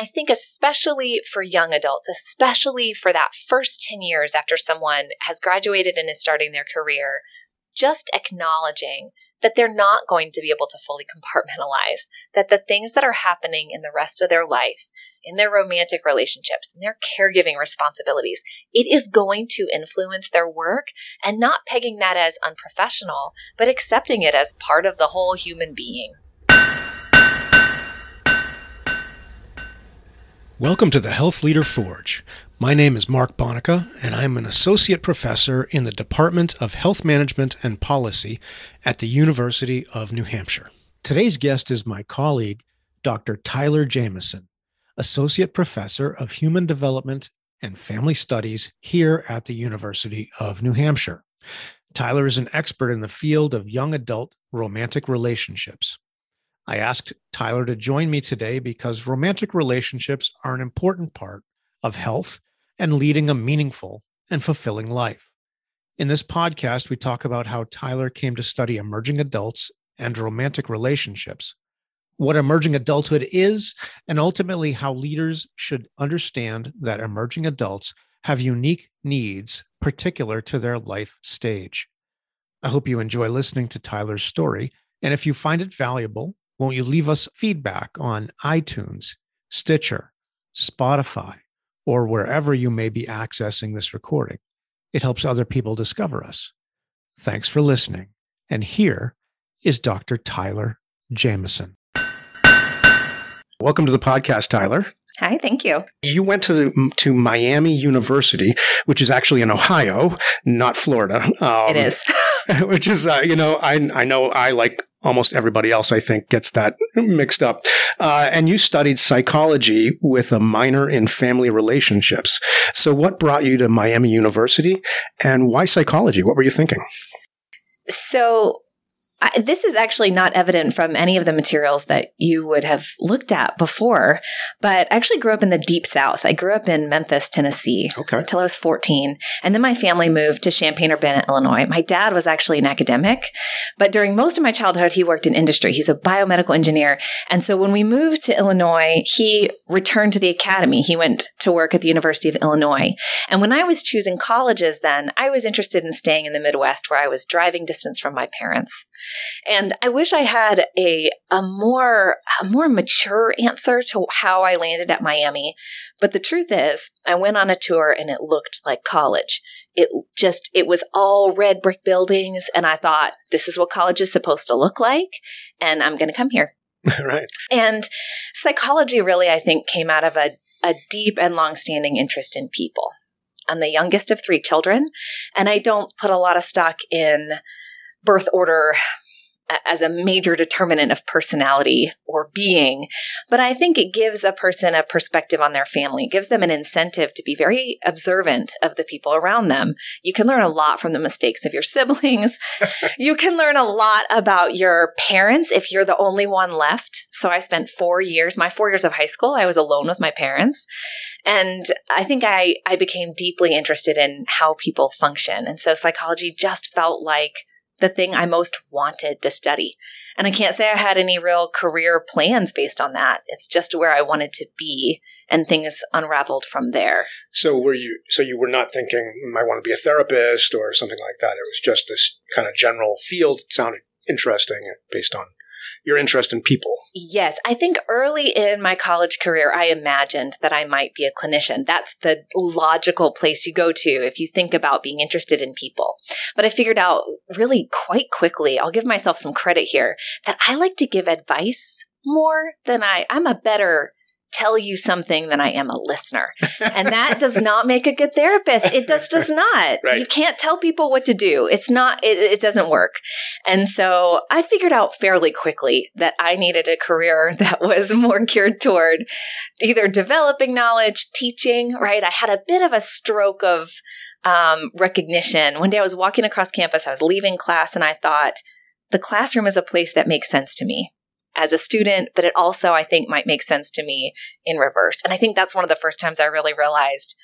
I think especially for young adults, especially for that first 10 years after someone has graduated and is starting their career, just acknowledging that they're not going to be able to fully compartmentalize, that the things that are happening in the rest of their life, in their romantic relationships, in their caregiving responsibilities, it is going to influence their work, and not pegging that as unprofessional, but accepting it as part of the whole human being. Welcome to the Health Leader Forge. My name is Mark Bonica, and I'm an associate professor in the Department of Health Management and Policy at the University of New Hampshire. Today's guest is my colleague, Dr. Tyler Jamieson, associate professor of human development and family studies here at the University of New Hampshire. Tyler is an expert in the field of young adult romantic relationships. I asked Tyler to join me today because romantic relationships are an important part of health and leading a meaningful and fulfilling life. In this podcast, we talk about how Tyler came to study emerging adults and romantic relationships, what emerging adulthood is, and ultimately how leaders should understand that emerging adults have unique needs particular to their life stage. I hope you enjoy listening to Tyler's story, and if you find it valuable, won't you leave us feedback on iTunes, Stitcher, Spotify, or wherever you may be accessing this recording. It helps other people discover us. Thanks for listening. And here is Dr. Tyler Jamieson. Welcome to the podcast, Tyler. Hi, thank you. You went to Miami University, which is actually in Ohio, not Florida. It is. Which is, I know I, like almost everybody else, I think, gets that mixed up. And you studied psychology with a minor in family relationships. So what brought you to Miami University, and why psychology? What were you thinking? So this is actually not evident from any of the materials that you would have looked at before, but I actually grew up in the Deep South. I grew up in Memphis, Tennessee, until I was 14. And then my family moved to Champaign-Urbana, Illinois. My dad was actually an academic, but during most of my childhood, he worked in industry. He's a biomedical engineer. And so when we moved to Illinois, he returned to the academy. He went to work at the University of Illinois. And when I was choosing colleges then, I was interested in staying in the Midwest, where I was driving distance from my parents. And I wish I had a more mature answer to how I landed at Miami. But the truth is, I went on a tour and it looked like college. It was all red brick buildings. And I thought, this is what college is supposed to look like. And I'm going to come here. Right. And psychology really, I think, came out of a deep and longstanding interest in people. I'm the youngest of three children. And I don't put a lot of stock in birth order as a major determinant of personality or being. But I think it gives a person a perspective on their family. It gives them an incentive to be very observant of the people around them. You can learn a lot from the mistakes of your siblings. You can learn a lot about your parents if you're the only one left. So I spent 4 years, my 4 years of high school, I was alone with my parents. And I think I became deeply interested in how people function. And so psychology just felt like the thing I most wanted to study. And I can't say I had any real career plans based on that. It's just where I wanted to be, and things unraveled from there. So you were not thinking, I want to be a therapist or something like that? It was just this kind of general field. It sounded interesting based on your interest in people. Yes. I think early in my college career, I imagined that I might be a clinician. That's the logical place you go to if you think about being interested in people. But I figured out really quite quickly, I'll give myself some credit here, that I like to give advice more than I'm a better tell you something than I am a listener. And that does not make a good therapist. It does not. Right. You can't tell people what to do. It doesn't work. And so I figured out fairly quickly that I needed a career that was more geared toward either developing knowledge, teaching, right? I had a bit of a stroke of recognition. One day I was walking across campus, I was leaving class, and I thought, the classroom is a place that makes sense to me as a student, but it also, I think, might make sense to me in reverse. And I think that's one of the first times I really realized,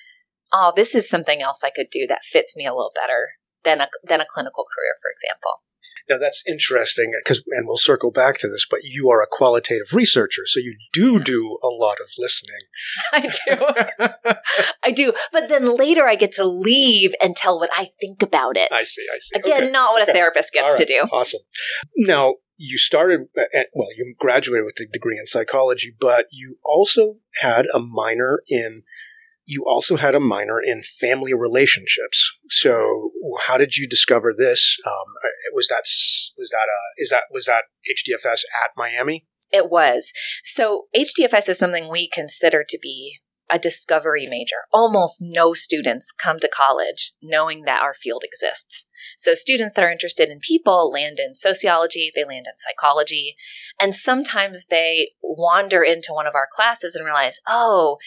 oh, this is something else I could do that fits me a little better than a clinical career, for example. Now, that's interesting because, and we'll circle back to this, but you are a qualitative researcher, so you do a lot of listening. I do. But then later I get to leave and tell what I think about it. I see. Again, okay. Not what a therapist gets to do. Awesome. Now, you started – well, you graduated with a degree in psychology, but you also had a minor in – you also had a minor in family relationships. So how did you discover this? Was that HDFS at Miami? It was. So HDFS is something we consider to be a discovery major. Almost no students come to college knowing that our field exists. So students that are interested in people land in sociology, they land in psychology, and sometimes they wander into one of our classes and realize, oh,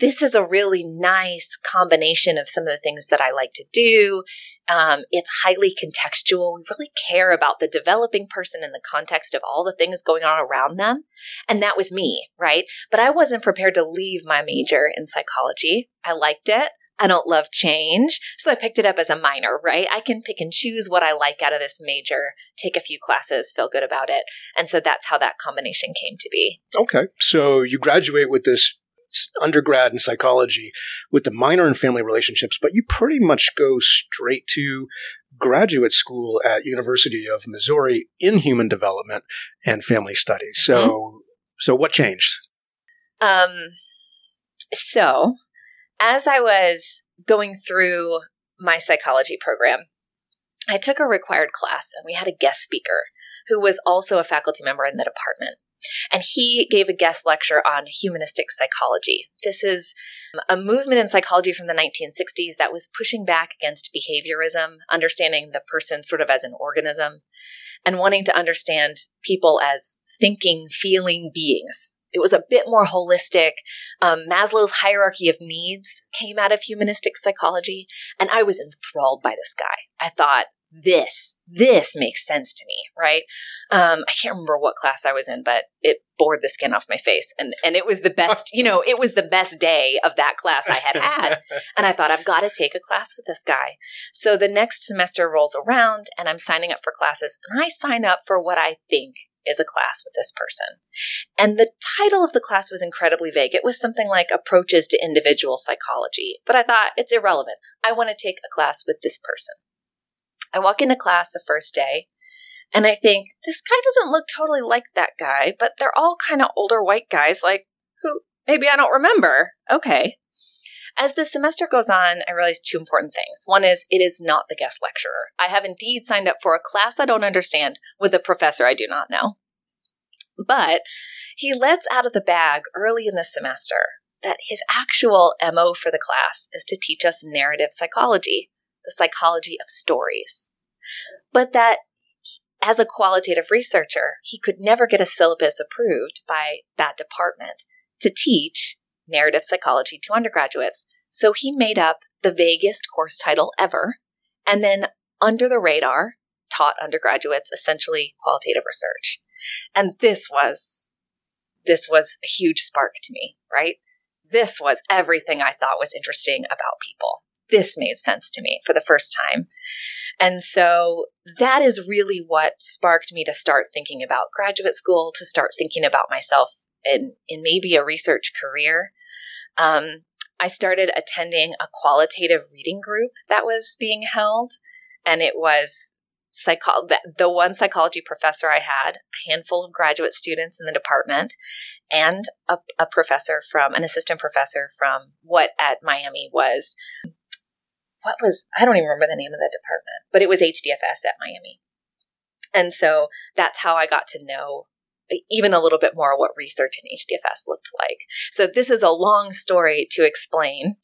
this is a really nice combination of some of the things that I like to do. It's highly contextual. We really care about the developing person in the context of all the things going on around them. And that was me, right? But I wasn't prepared to leave my major in psychology. I liked it. I don't love change. So I picked it up as a minor, right? I can pick and choose what I like out of this major, take a few classes, feel good about it. And so that's how that combination came to be. Okay. So you graduate with this undergrad in psychology with the minor in family relationships, but you pretty much go straight to graduate school at University of Missouri in human development and family studies. Mm-hmm. So what changed? So as I was going through my psychology program, I took a required class and we had a guest speaker who was also a faculty member in the department. And he gave a guest lecture on humanistic psychology. This is a movement in psychology from the 1960s that was pushing back against behaviorism, understanding the person sort of as an organism, and wanting to understand people as thinking, feeling beings. It was a bit more holistic. Maslow's hierarchy of needs came out of humanistic psychology, and I was enthralled by this guy. I thought, This makes sense to me, right? I can't remember what class I was in, but it bored the skin off my face. And it was the best, it was the best day of that class I had. And I thought, I've got to take a class with this guy. So the next semester rolls around and I'm signing up for classes. And I sign up for what I think is a class with this person. And the title of the class was incredibly vague. It was something like Approaches to Individual Psychology. But I thought, it's irrelevant. I want to take a class with this person. I walk into class the first day, and I think, this guy doesn't look totally like that guy, but they're all kind of older white guys, like, who maybe I don't remember. Okay. As the semester goes on, I realize two important things. One is, it is not the guest lecturer. I have indeed signed up for a class I don't understand with a professor I do not know. But he lets out of the bag early in the semester that his actual MO for the class is to teach us narrative psychology. The psychology of stories, but that as a qualitative researcher, he could never get a syllabus approved by that department to teach narrative psychology to undergraduates. So he made up the vaguest course title ever, and then under the radar, taught undergraduates essentially qualitative research. And this was a huge spark to me, right? This was everything I thought was interesting about people. This made sense to me for the first time. And so that is really what sparked me to start thinking about graduate school, to start thinking about myself in maybe a research career. I started attending a qualitative reading group that was being held. And it was the one psychology professor I had, a handful of graduate students in the department, and a professor from, an assistant professor from what at Miami was... I don't even remember the name of that department, but it was HDFS at Miami. And so that's how I got to know even a little bit more what research in HDFS looked like. So this is a long story to explain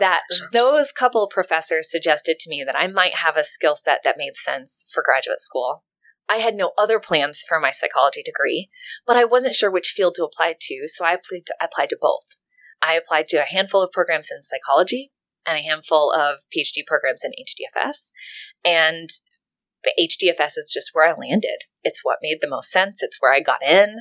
that those couple of professors suggested to me that I might have a skill set that made sense for graduate school. I had no other plans for my psychology degree, but I wasn't sure which field to apply to, so I applied to both. I applied to a handful of programs in psychology, and a handful of PhD programs in HDFS. And HDFS is just where I landed. It's what made the most sense. It's where I got in.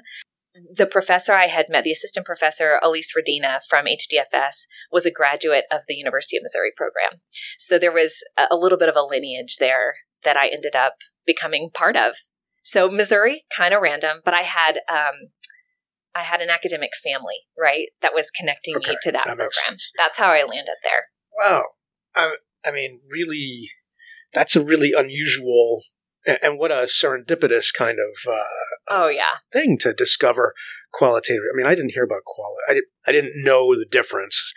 The professor I had met, the assistant professor, Elise Rodina from HDFS, was a graduate of the University of Missouri program. So there was a little bit of a lineage there that I ended up becoming part of. So Missouri, kind of random, but I had an academic family, right, that was connecting me to that program. Sense. That's how I landed there. Wow. I mean, really, that's a really unusual and what a serendipitous kind of thing to discover qualitative. I mean, I didn't hear about quality. I didn't know the difference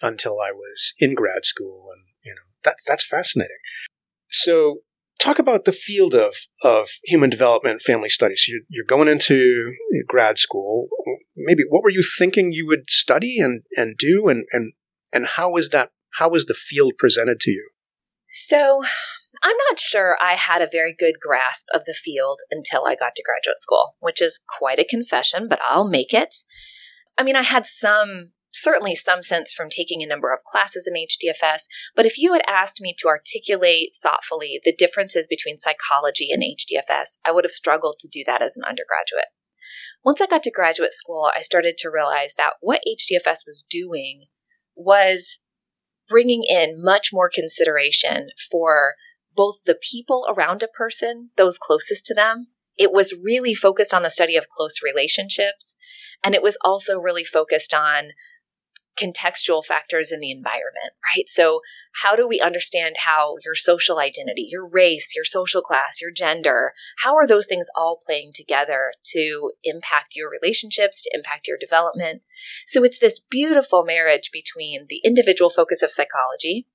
until I was in grad school, and you know that's fascinating. So, talk about the field of human development, family studies. So you're going into grad school. Maybe what were you thinking you would study and do, and how is that? How was the field presented to you? So, I'm not sure I had a very good grasp of the field until I got to graduate school, which is quite a confession, but I'll make it. I mean, I had certainly some sense from taking a number of classes in HDFS, but if you had asked me to articulate thoughtfully the differences between psychology and HDFS, I would have struggled to do that as an undergraduate. Once I got to graduate school, I started to realize that what HDFS was doing was bringing in much more consideration for both the people around a person, those closest to them. It was really focused on the study of close relationships, and it was also really focused on contextual factors in the environment, right? So how do we understand how your social identity, your race, your social class, your gender, how are those things all playing together to impact your relationships, to impact your development? So it's this beautiful marriage between the individual focus of psychology,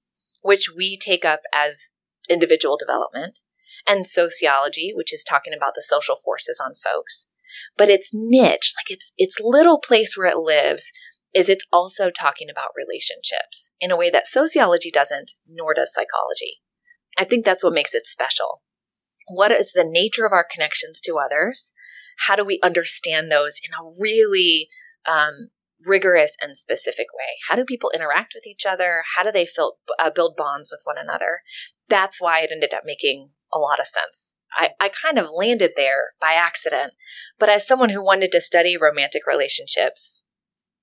which we take up as individual development, and sociology, which is talking about the social forces on folks. But it's niche, like it's little place where it lives is it's also talking about relationships in a way that sociology doesn't, nor does psychology. I think that's what makes it special. What is the nature of our connections to others? How do we understand those in a really rigorous and specific way? How do people interact with each other? How do they build bonds with one another? That's why it ended up making a lot of sense. I kind of landed there by accident, but as someone who wanted to study romantic relationships,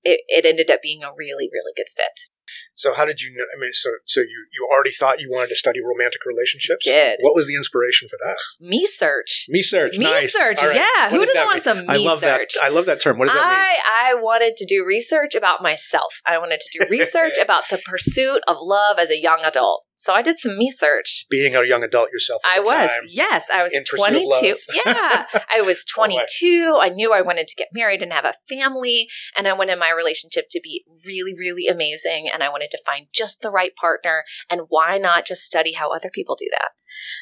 it ended up being a really, really good fit. So how did you know? I mean, so you already thought you wanted to study romantic relationships? I did. What was the inspiration for that? Me search. Nice. Right. Yeah. Who doesn't want some me search? I love that term. What does that mean? I wanted to do research about myself. I wanted to do research about the pursuit of love as a young adult. So I did some me search. Being a young adult yourself at the time. I was, yes. I was 22. Yeah. I was 22. I knew I wanted to get married and have a family. And I wanted my relationship to be really, really amazing. And I wanted to find just the right partner. And why not just study how other people do that?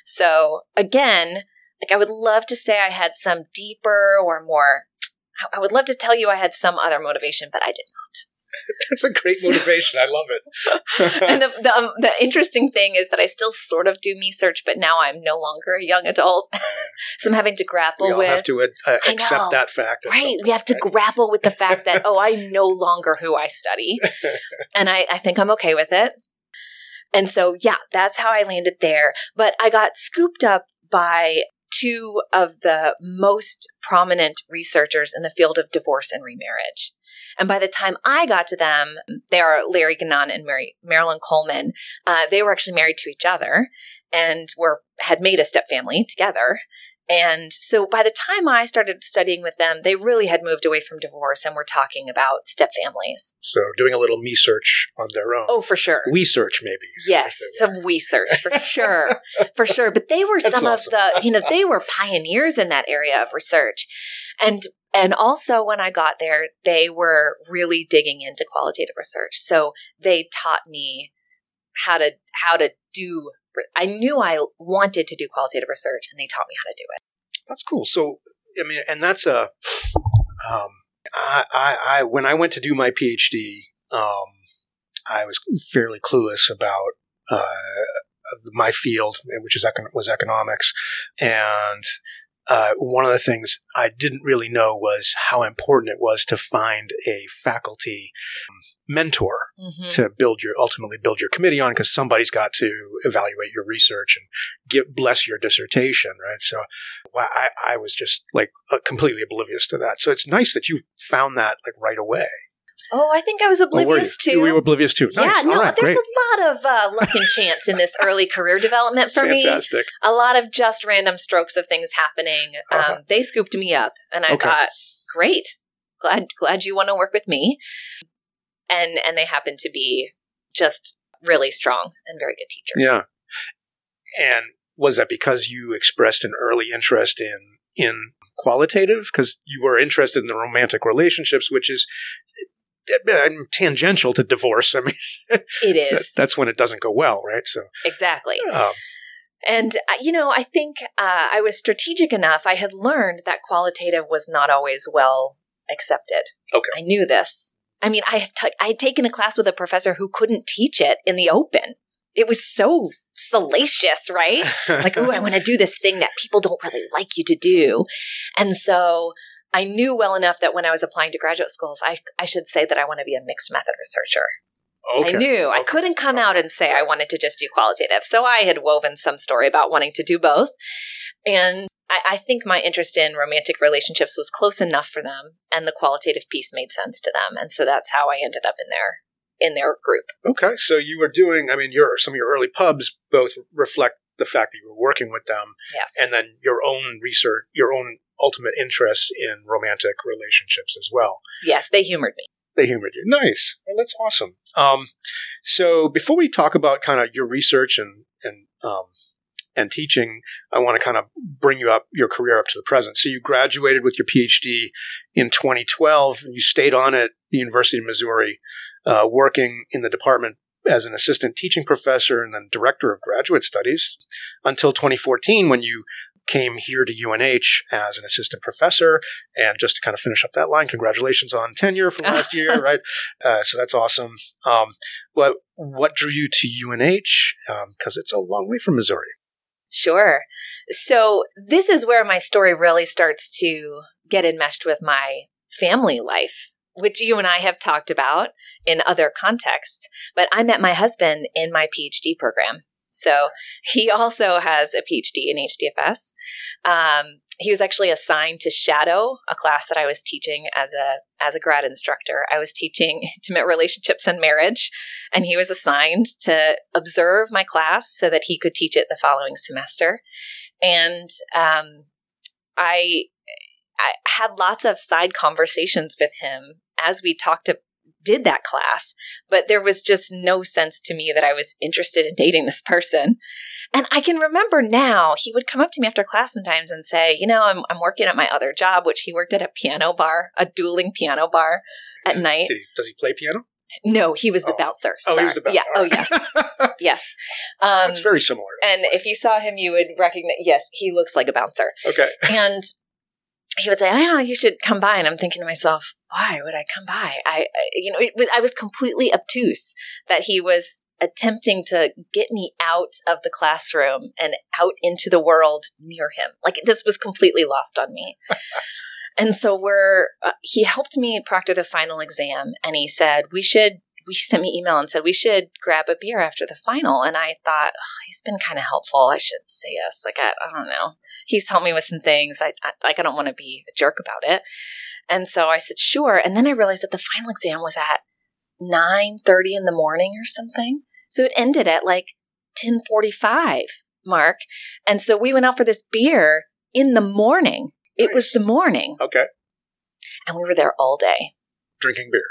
So again, like I would love to say I had some deeper or more, I would love to tell you I had some other motivation, but I did not. That's a great motivation. I love it. And the interesting thing is that I still sort of do me search, but now I'm no longer a young adult. So I'm having to grapple with. We all have to accept that fact. Right. We have to grapple with the fact that, I'm no longer who I study. And I think I'm okay with it. And so, yeah, that's how I landed there. But I got scooped up by two of the most prominent researchers in the field of divorce and remarriage. And by the time I got to them, they are Larry Gannon and Mary Marilyn Coleman. They were actually married to each other and had made a step family together. And so by the time I started studying with them, they really had moved away from divorce and were talking about step families. So doing a little me search on their own. Oh, for sure. We search maybe. Yes, some we search for sure. For sure. But they were That's some awesome. Of the, they were pioneers in that area of research. And also when I got there, they were really digging into qualitative research. So they taught me how to do. I knew I wanted to do qualitative research, and they taught me how to do it. That's cool. So I mean, and that's a when I went to do my PhD, I was fairly clueless about my field, which was economics, and. One of the things I didn't really know was how important it was to find a faculty mentor mm-hmm. to ultimately build your committee on, because somebody's got to evaluate your research and bless your dissertation, right? So I was just completely oblivious to that. So it's nice that you found that right away. Oh, I think I was oblivious too. You were oblivious too. Nice. Yeah, no, right, there's a lot of luck and chance in this early career development for me. Fantastic. A lot of just random strokes of things happening. They scooped me up, and I thought, great, glad you want to work with me. And they happened to be just really strong and very good teachers. Yeah. And was that because you expressed an early interest in qualitative? Because you were interested in the romantic relationships, which is tangential to divorce. I mean, it is. That's when it doesn't go well, right? So exactly. And, you know, I think I was strategic enough. I had learned that qualitative was not always well accepted. Okay. I knew this. I mean, I had taken a class with a professor who couldn't teach it in the open. It was so salacious, right? Like, I want to do this thing that people don't really like you to do. And so I knew well enough that when I was applying to graduate schools, I should say that I want to be a mixed method researcher. Okay. I knew. Okay. I couldn't come out and say I wanted to just do qualitative. So I had woven some story about wanting to do both. And I think my interest in romantic relationships was close enough for them, and the qualitative piece made sense to them. And so that's how I ended up in their group. Okay. So you were doing, I mean, some of your early pubs both reflect the fact that you were working with them. Yes. And then your own research, your own ultimate interest in romantic relationships as well. Yes. They humored me. They humored you. Nice. Well, that's awesome. So before we talk about kind of your research and teaching, I want to kind of bring you up, your career up to the present. So you graduated with your PhD in 2012, and you stayed on at the University of Missouri, working in the department as an assistant teaching professor and then director of graduate studies until 2014, when you came here to UNH as an assistant professor. And just to kind of finish up that line, congratulations on tenure from last year, right? So that's awesome. But what drew you to UNH? Because it's a long way from Missouri. Sure. So this is where my story really starts to get enmeshed with my family life, which you and I have talked about in other contexts. But I met my husband in my PhD program. So he also has a PhD in HDFS. He was actually assigned to shadow a class that I was teaching as a grad instructor. I was teaching intimate relationships and marriage, and he was assigned to observe my class so that he could teach it the following semester. And I had lots of side conversations with him as we did that class, but there was just no sense to me that I was interested in dating this person. And I can remember now, he would come up to me after class sometimes and say, you know, I'm working at my other job, which he worked at a piano bar, a dueling piano bar at night. Does he play piano? No, he was the bouncer. Sorry. Oh, he was the bouncer. Yeah. Right. Oh, yes. Yes. It's very similar. And if you saw him, you would recognize, yes, he looks like a bouncer. Okay. And he would say, "Oh, you should come by," and I'm thinking to myself, "Why would I come by?" I was completely obtuse that he was attempting to get me out of the classroom and out into the world near him. Like, this was completely lost on me. And so he helped me proctor the final exam, and he said, he sent me email and said, we should grab a beer after the final. And I thought, he's been kind of helpful. I should say yes. Like, I don't know. He's helped me with some things. I don't want to be a jerk about it. And so I said, sure. And then I realized that the final exam was at 9:30 in the morning or something. So it ended at like 10:45, Mark. And so we went out for this beer in the morning. Nice. It was the morning. Okay. And we were there all day. Drinking beer.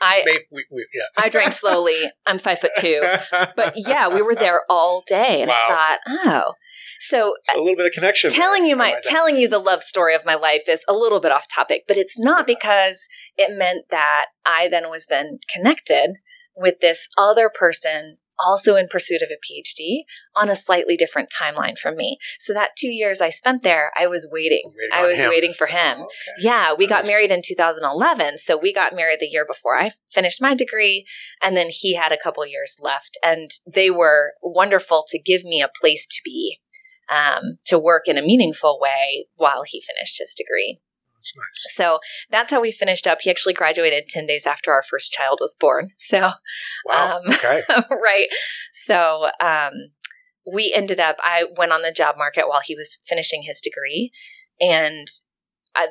I drank slowly. I'm 5'2", but yeah, we were there all day, and wow. I thought, so a little bit of connection. Telling you the love story of my life is a little bit off topic, but it's not because it meant that I was connected with this other person, also in pursuit of a PhD, on a slightly different timeline from me. So that 2 years I spent there, I was waiting. I was waiting for him. Okay. Yeah, we got married in 2011. So we got married the year before I finished my degree. And then he had a couple years left. And they were wonderful to give me a place to be, to work in a meaningful way while he finished his degree. That's nice. So that's how we finished up. He actually graduated 10 days after our first child was born. So, wow. Okay. Right. So, we ended up, I went on the job market while he was finishing his degree, and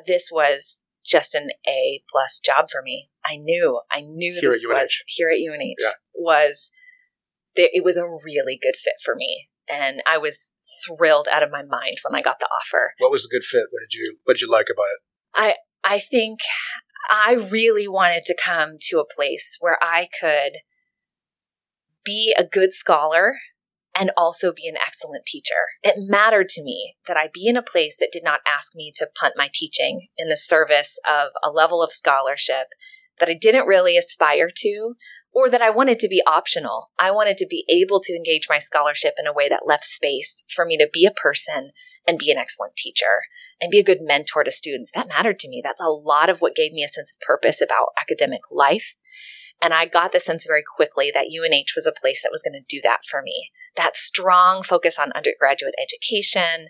this was just an A+ job for me. I knew here this was here at UNH it was a really good fit for me. And I was thrilled out of my mind when I got the offer. What was the good fit? What did you like about it? I think I really wanted to come to a place where I could be a good scholar and also be an excellent teacher. It mattered to me that I be in a place that did not ask me to punt my teaching in the service of a level of scholarship that I didn't really aspire to, or that I wanted to be optional. I wanted to be able to engage my scholarship in a way that left space for me to be a person and be an excellent teacher and be a good mentor to students. That mattered to me. That's a lot of what gave me a sense of purpose about academic life. And I got the sense very quickly that UNH was a place that was going to do that for me. That strong focus on undergraduate education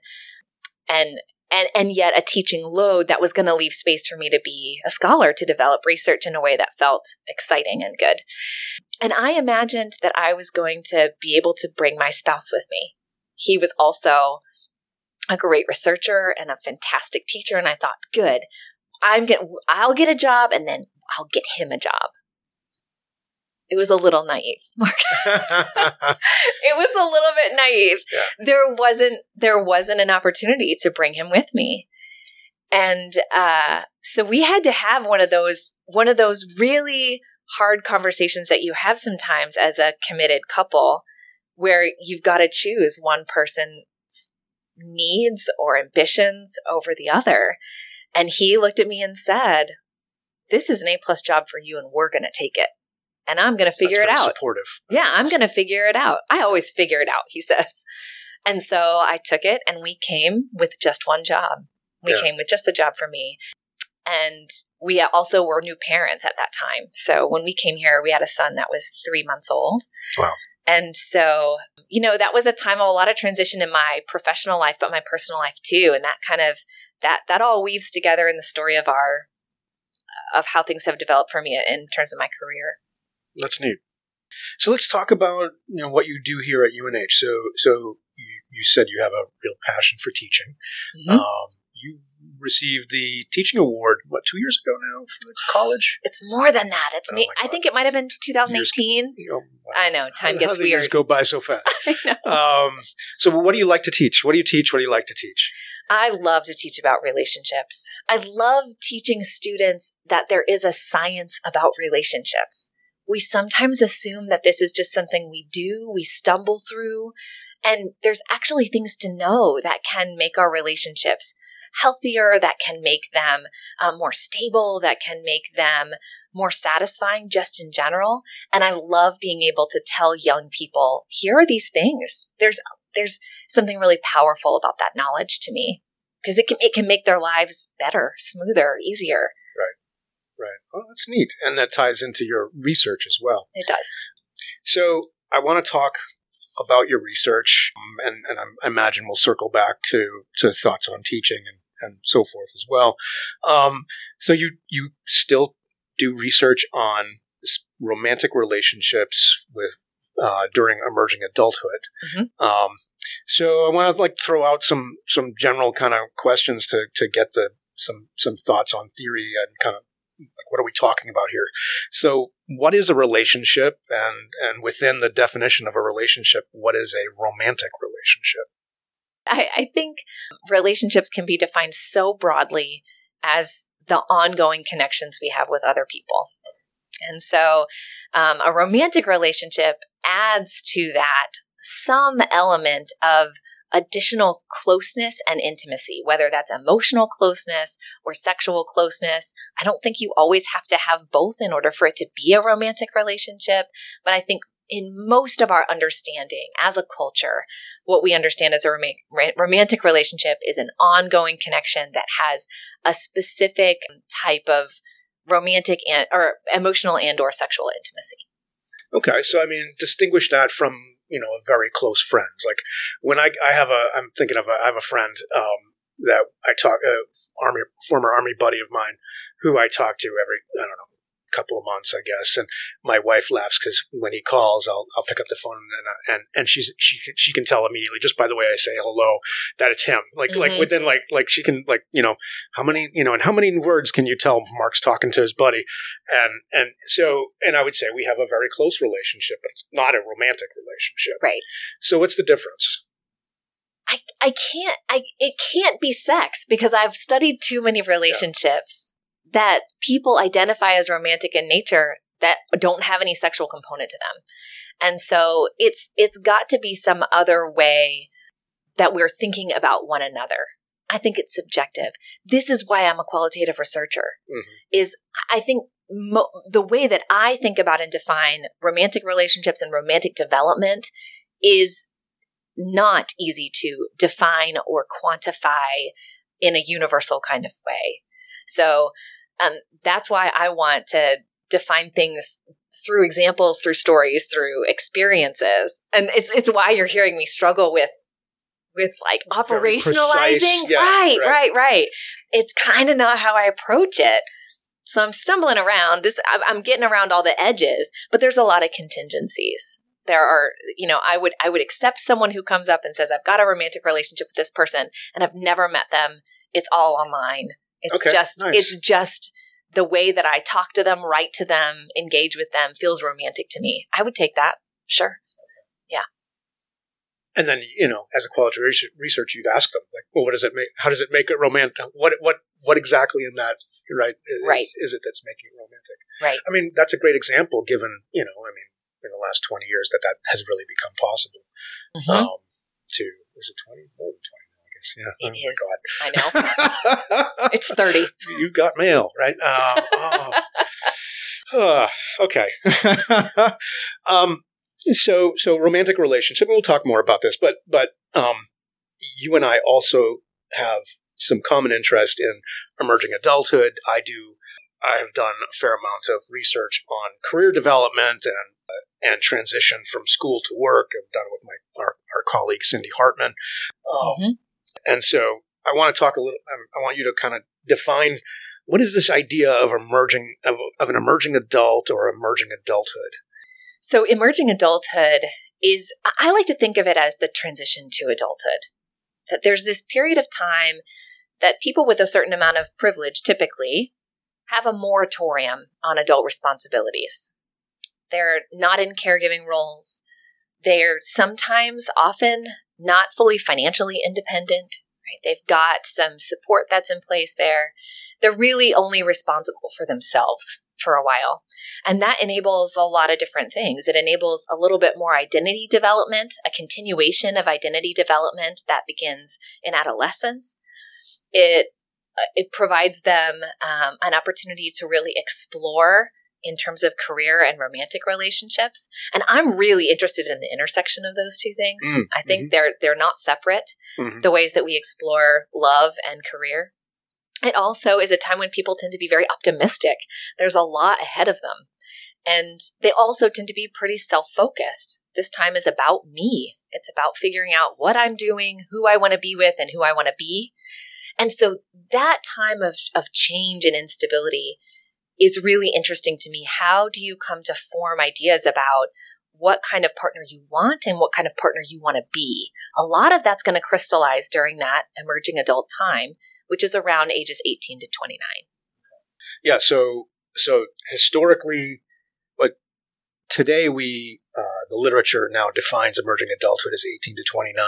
and yet a teaching load that was going to leave space for me to be a scholar, to develop research in a way that felt exciting and good. And I imagined that I was going to be able to bring my spouse with me. He was also a great researcher and a fantastic teacher. And I thought, good, I'll get a job and then I'll get him a job. It was a little naive, Mark. It was a little bit naive. Yeah. There wasn't an opportunity to bring him with me. And so we had to have one of those really hard conversations that you have sometimes as a committed couple where you've got to choose one person's needs or ambitions over the other. And he looked at me and said, "This is an A+ job for you and we're going to take it. And I'm going to figure it out." Supportive. Yeah, I'm going to figure it out. I always figure it out, he says. And so I took it and we came with just one job. We came with just the job for me. And we also were new parents at that time. So when we came here, we had a son that was 3 months old. Wow. And so, that was a time of a lot of transition in my professional life, but my personal life too. And that kind of, that all weaves together in the story of how things have developed for me in terms of my career. That's neat. So let's talk about what you do here at UNH. So you said you have a real passion for teaching. Mm-hmm. You received the teaching award 2 years ago now for the college? It's more than that. I think it might have been 2018. Wow. I know time gets weird. Years go by so fast. I know. So what do you like to teach? What do you like to teach? I love to teach about relationships. I love teaching students that there is a science about relationships. We sometimes assume that this is just something we do, we stumble through, and there's actually things to know that can make our relationships healthier, that can make them more stable, that can make them more satisfying just in general. And I love being able to tell young people, here are these things. There's something really powerful about that knowledge to me because it can make their lives better, smoother, easier. Right. Well, that's neat. And that ties into your research as well. It does. So I want to talk about your research, and I imagine we'll circle back to thoughts on teaching and so forth as well. So you still do research on romantic relationships with during emerging adulthood. Mm-hmm. So I want to throw out some general kind of questions to get some thoughts on theory and kind of what are we talking about here? So what is a relationship? And within the definition of a relationship, what is a romantic relationship? I think relationships can be defined so broadly as the ongoing connections we have with other people. And so a romantic relationship adds to that some element of additional closeness and intimacy, whether that's emotional closeness or sexual closeness. I don't think you always have to have both in order for it to be a romantic relationship. But I think in most of our understanding as a culture, what we understand as a romantic relationship is an ongoing connection that has a specific type of romantic or emotional and or sexual intimacy. Okay. So, distinguish that from very close friends. Like when I have a friend that I talk, former Army buddy of mine who I talk to every, couple of months, I guess. And my wife laughs because when he calls, I'll pick up the phone and she can tell immediately just by the way I say hello that it's him. Like mm-hmm. like within like she can like how many words can you tell Mark's talking to his buddy, and so I would say we have a very close relationship, but it's not a romantic relationship. Right. So what's the difference? It can't be sex because I've studied too many relationships that people identify as romantic in nature that don't have any sexual component to them. And so it's got to be some other way that we're thinking about one another. I think it's subjective. This is why I'm a qualitative researcher, mm-hmm. is I think the way that I think about and define romantic relationships and romantic development is not easy to define or quantify in a universal kind of way. So that's why I want to define things through examples, through stories, through experiences. And it's why you're hearing me struggle with like operationalizing. Yeah, right. It's kind of not how I approach it. So I'm stumbling around. I'm getting around all the edges, but there's a lot of contingencies. There are, I would accept someone who comes up and says, I've got a romantic relationship with this person and I've never met them. It's all online. It's just the way that I talk to them, write to them, engage with them feels romantic to me. I would take that. Sure. Yeah. And then, as a qualitative researcher, you'd ask them, like, well, what does it make? How does it make it romantic? What exactly in that, right. Is it that's making it romantic? Right. I mean, that's a great example given, in the last 20 years that has really become possible. Mm-hmm. Is it 20? More than 20 now, I guess. Yeah. It is. God. I know. It's 30. You've got mail, right? Okay. So romantic relationship, we'll talk more about this, but you and I also have some common interest in emerging adulthood. I've done a fair amount of research on career development and transition from school to work. I've done it with our colleague, Cindy Hartman. Mm-hmm. And so I want to talk a little, I want you to kind of define what is this idea of an emerging adult or emerging adulthood? So emerging adulthood is, I like to think of it as the transition to adulthood, that there's this period of time that people with a certain amount of privilege typically have a moratorium on adult responsibilities. They're not in caregiving roles. They're sometimes, often, not fully financially independent. Right? They've got some support that's in place there. They're really only responsible for themselves for a while. And that enables a lot of different things. It enables a little bit more identity development, a continuation of identity development that begins in adolescence. It provides them an opportunity to really explore in terms of career and romantic relationships. And I'm really interested in the intersection of those two things. Mm, I think mm-hmm. they're not separate, mm-hmm. the ways that we explore love and career. It also is a time when people tend to be very optimistic. There's a lot ahead of them. And they also tend to be pretty self-focused. This time is about me. It's about figuring out what I'm doing, who I want to be with, and who I want to be. And so that time of change and instability is really interesting to me. How do you come to form ideas about what kind of partner you want and what kind of partner you want to be? A lot of that's going to crystallize during that emerging adult time, which is around ages 18 to 29. Yeah. So historically, like today the literature now defines emerging adulthood as 18 to 29.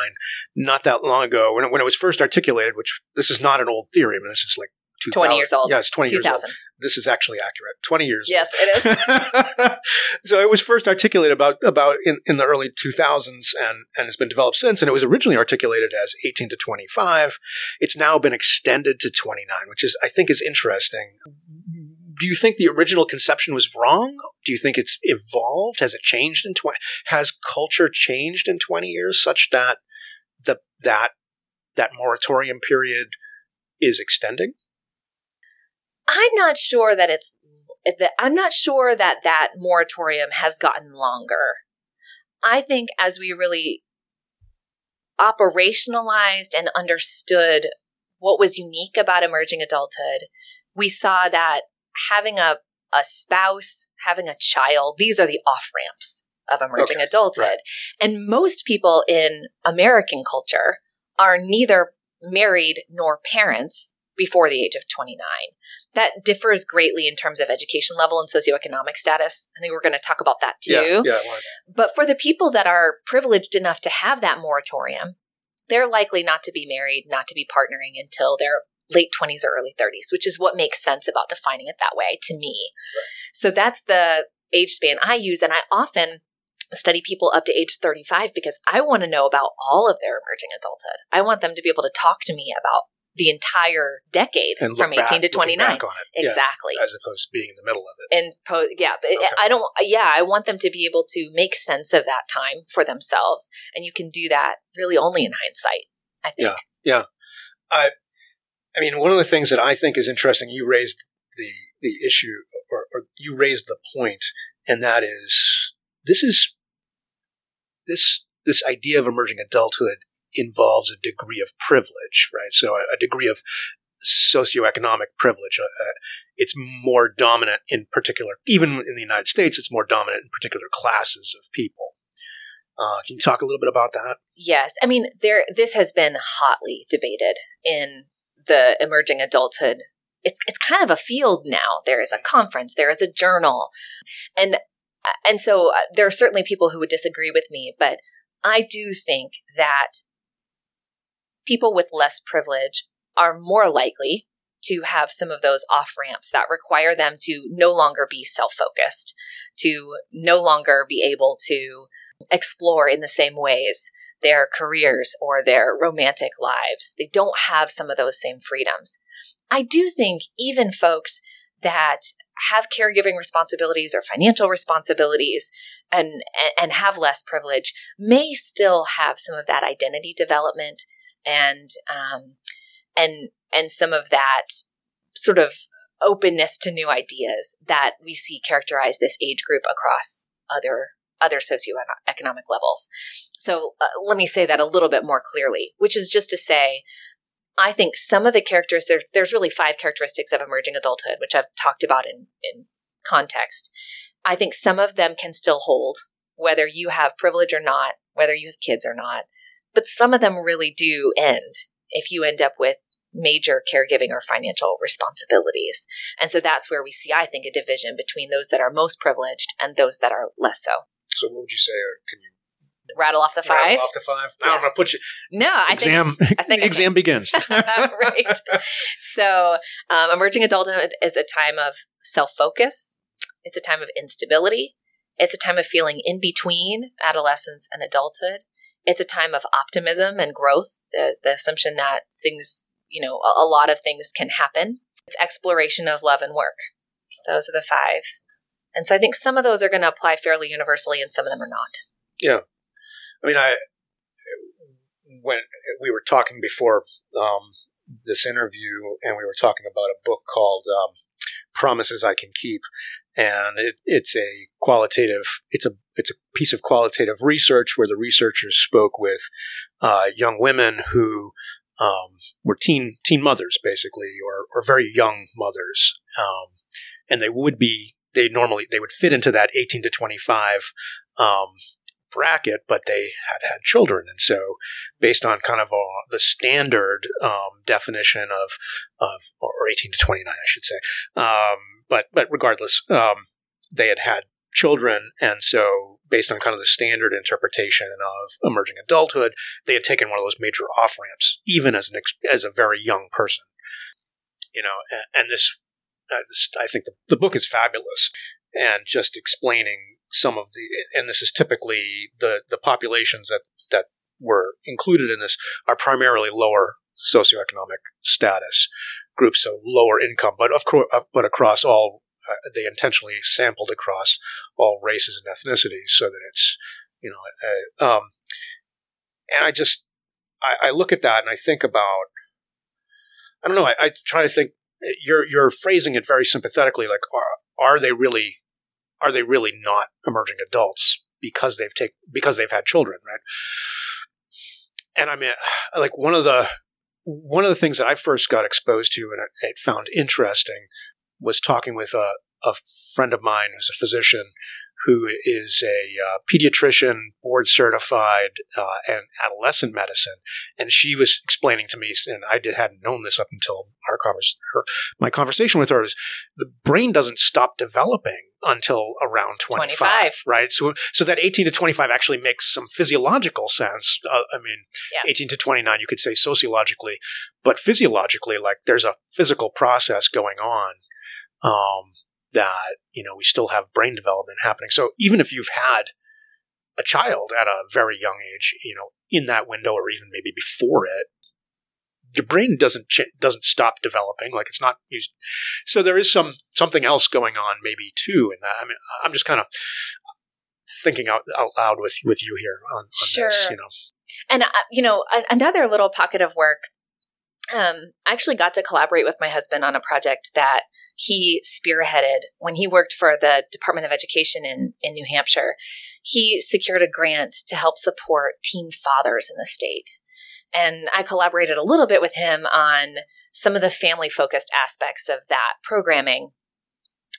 Not that long ago, when it was first articulated, which this is not an old theory. I mean, this is like 20 years old. Yeah, it's 20 years old. This is actually accurate. 20 years old. Yes, it is. So it was first articulated about in the early 2000s and it's been developed since. And it was originally articulated as 18 to 25. It's now been extended to 29, which is, I think, is interesting. Do you think the original conception was wrong? Do you think it's evolved? Has it changed in has culture changed in 20 years such that that moratorium period is extending? I'm not sure that moratorium has gotten longer. I think as we really operationalized and understood what was unique about emerging adulthood, we saw that having a a spouse, having a child. These are the off-ramps of emerging adulthood. Right. And most people in American culture are neither married nor parents before the age of 29. That differs greatly in terms of education level and socioeconomic status. I think we're going to talk about that too. Yeah, right. But for the people that are privileged enough to have that moratorium, they're likely not to be married, not to be partnering until they're late 20s or early 30s, which is what makes sense about defining it that way to me. Right. So that's the age span I use. And I often study people up to age 35 because I want to know about all of their emerging adulthood. I want them to be able to talk to me about the entire decade and from 18 to 29. Back on it. Exactly. Yeah, as opposed to being in the middle of it. And I want them to be able to make sense of that time for themselves. And you can do that really only in hindsight, I think. Yeah. I mean, one of the things that I think is interesting, you raised the issue or you raised the point, and that is this idea of emerging adulthood involves a degree of privilege, right? So a degree of socioeconomic privilege. It's more dominant in particular, even in the United States, it's more dominant in particular classes of people. Can you talk a little bit about that? Yes. I mean, this has been hotly debated in the emerging adulthood. It's kind of a field now. There is a conference, there is a journal. And so there are certainly people who would disagree with me, but I do think that people with less privilege are more likely to have some of those off-ramps that require them to no longer be self-focused, to no longer be able to explore in the same ways their careers or their romantic lives. They don't have some of those same freedoms. I do think even folks that have caregiving responsibilities or financial responsibilities and have less privilege may still have some of that identity development and some of that sort of openness to new ideas that we see characterize this age group across other socioeconomic levels. So let me say that a little bit more clearly, which is just to say, I think some of the characteristics, there's really 5 characteristics of emerging adulthood, which I've talked about in context. I think some of them can still hold, whether you have privilege or not, whether you have kids or not. But some of them really do end if you end up with major caregiving or financial responsibilities. And so that's where we see, I think, a division between those that are most privileged and those that are less so. So what would you say? Can you rattle off the 5? Rattle off the 5. Yes. I'm going to put you. No, I think exam begins. Right. So emerging adulthood is a time of self-focus. It's a time of instability. It's a time of feeling in between adolescence and adulthood. It's a time of optimism and growth, the assumption that things, a lot of things can happen. It's exploration of love and work. Those are the 5. And so I think some of those are going to apply fairly universally and some of them are not. Yeah. I mean, when we were talking before this interview and we were talking about a book called Promises I Can Keep. And it's a piece of qualitative research where the researchers spoke with young women who were teen mothers, basically, or very young mothers, and they would fit into that 18 to 25 bracket, but they had children, and so based on kind of the standard definition of 18 to 29, I should say, but regardless, they had children, and so based on kind of the standard interpretation of emerging adulthood, they had taken one of those major off ramps, even as a very young person, And this I think the book is fabulous, and just explaining some of the, and this is typically the populations that were included in this are primarily lower socioeconomic status groups, so lower income, but of course, but across all. They intentionally sampled across all races and ethnicities so that it's, and I look at that and I think about, I try to think, you're phrasing it very sympathetically, like, are they really not emerging adults because they've had children, right? And I mean, like one of the things that I first got exposed to and I found interesting was talking with a friend of mine who's a physician who is a pediatrician, board certified in adolescent medicine. And she was explaining to me, and I hadn't known this up until my conversation with her, is the brain doesn't stop developing until around 25, right? So that 18 to 25 actually makes some physiological sense. 18 to 29, you could say sociologically, but physiologically, like there's a physical process going on that, you know, we still have brain development happening. So even if you've had a child at a very young age, you know, in that window or even maybe before it, your brain doesn't stop developing. Like it's not used. So there is something else going on maybe too. And I mean, I'm just kind of thinking out loud with you here on sure. this, you know. And, you know, another little pocket of work, I actually got to collaborate with my husband on a project that he spearheaded when he worked for the Department of Education in New Hampshire. He secured a grant to help support teen fathers in the state. And I collaborated a little bit with him on some of the family-focused aspects of that programming.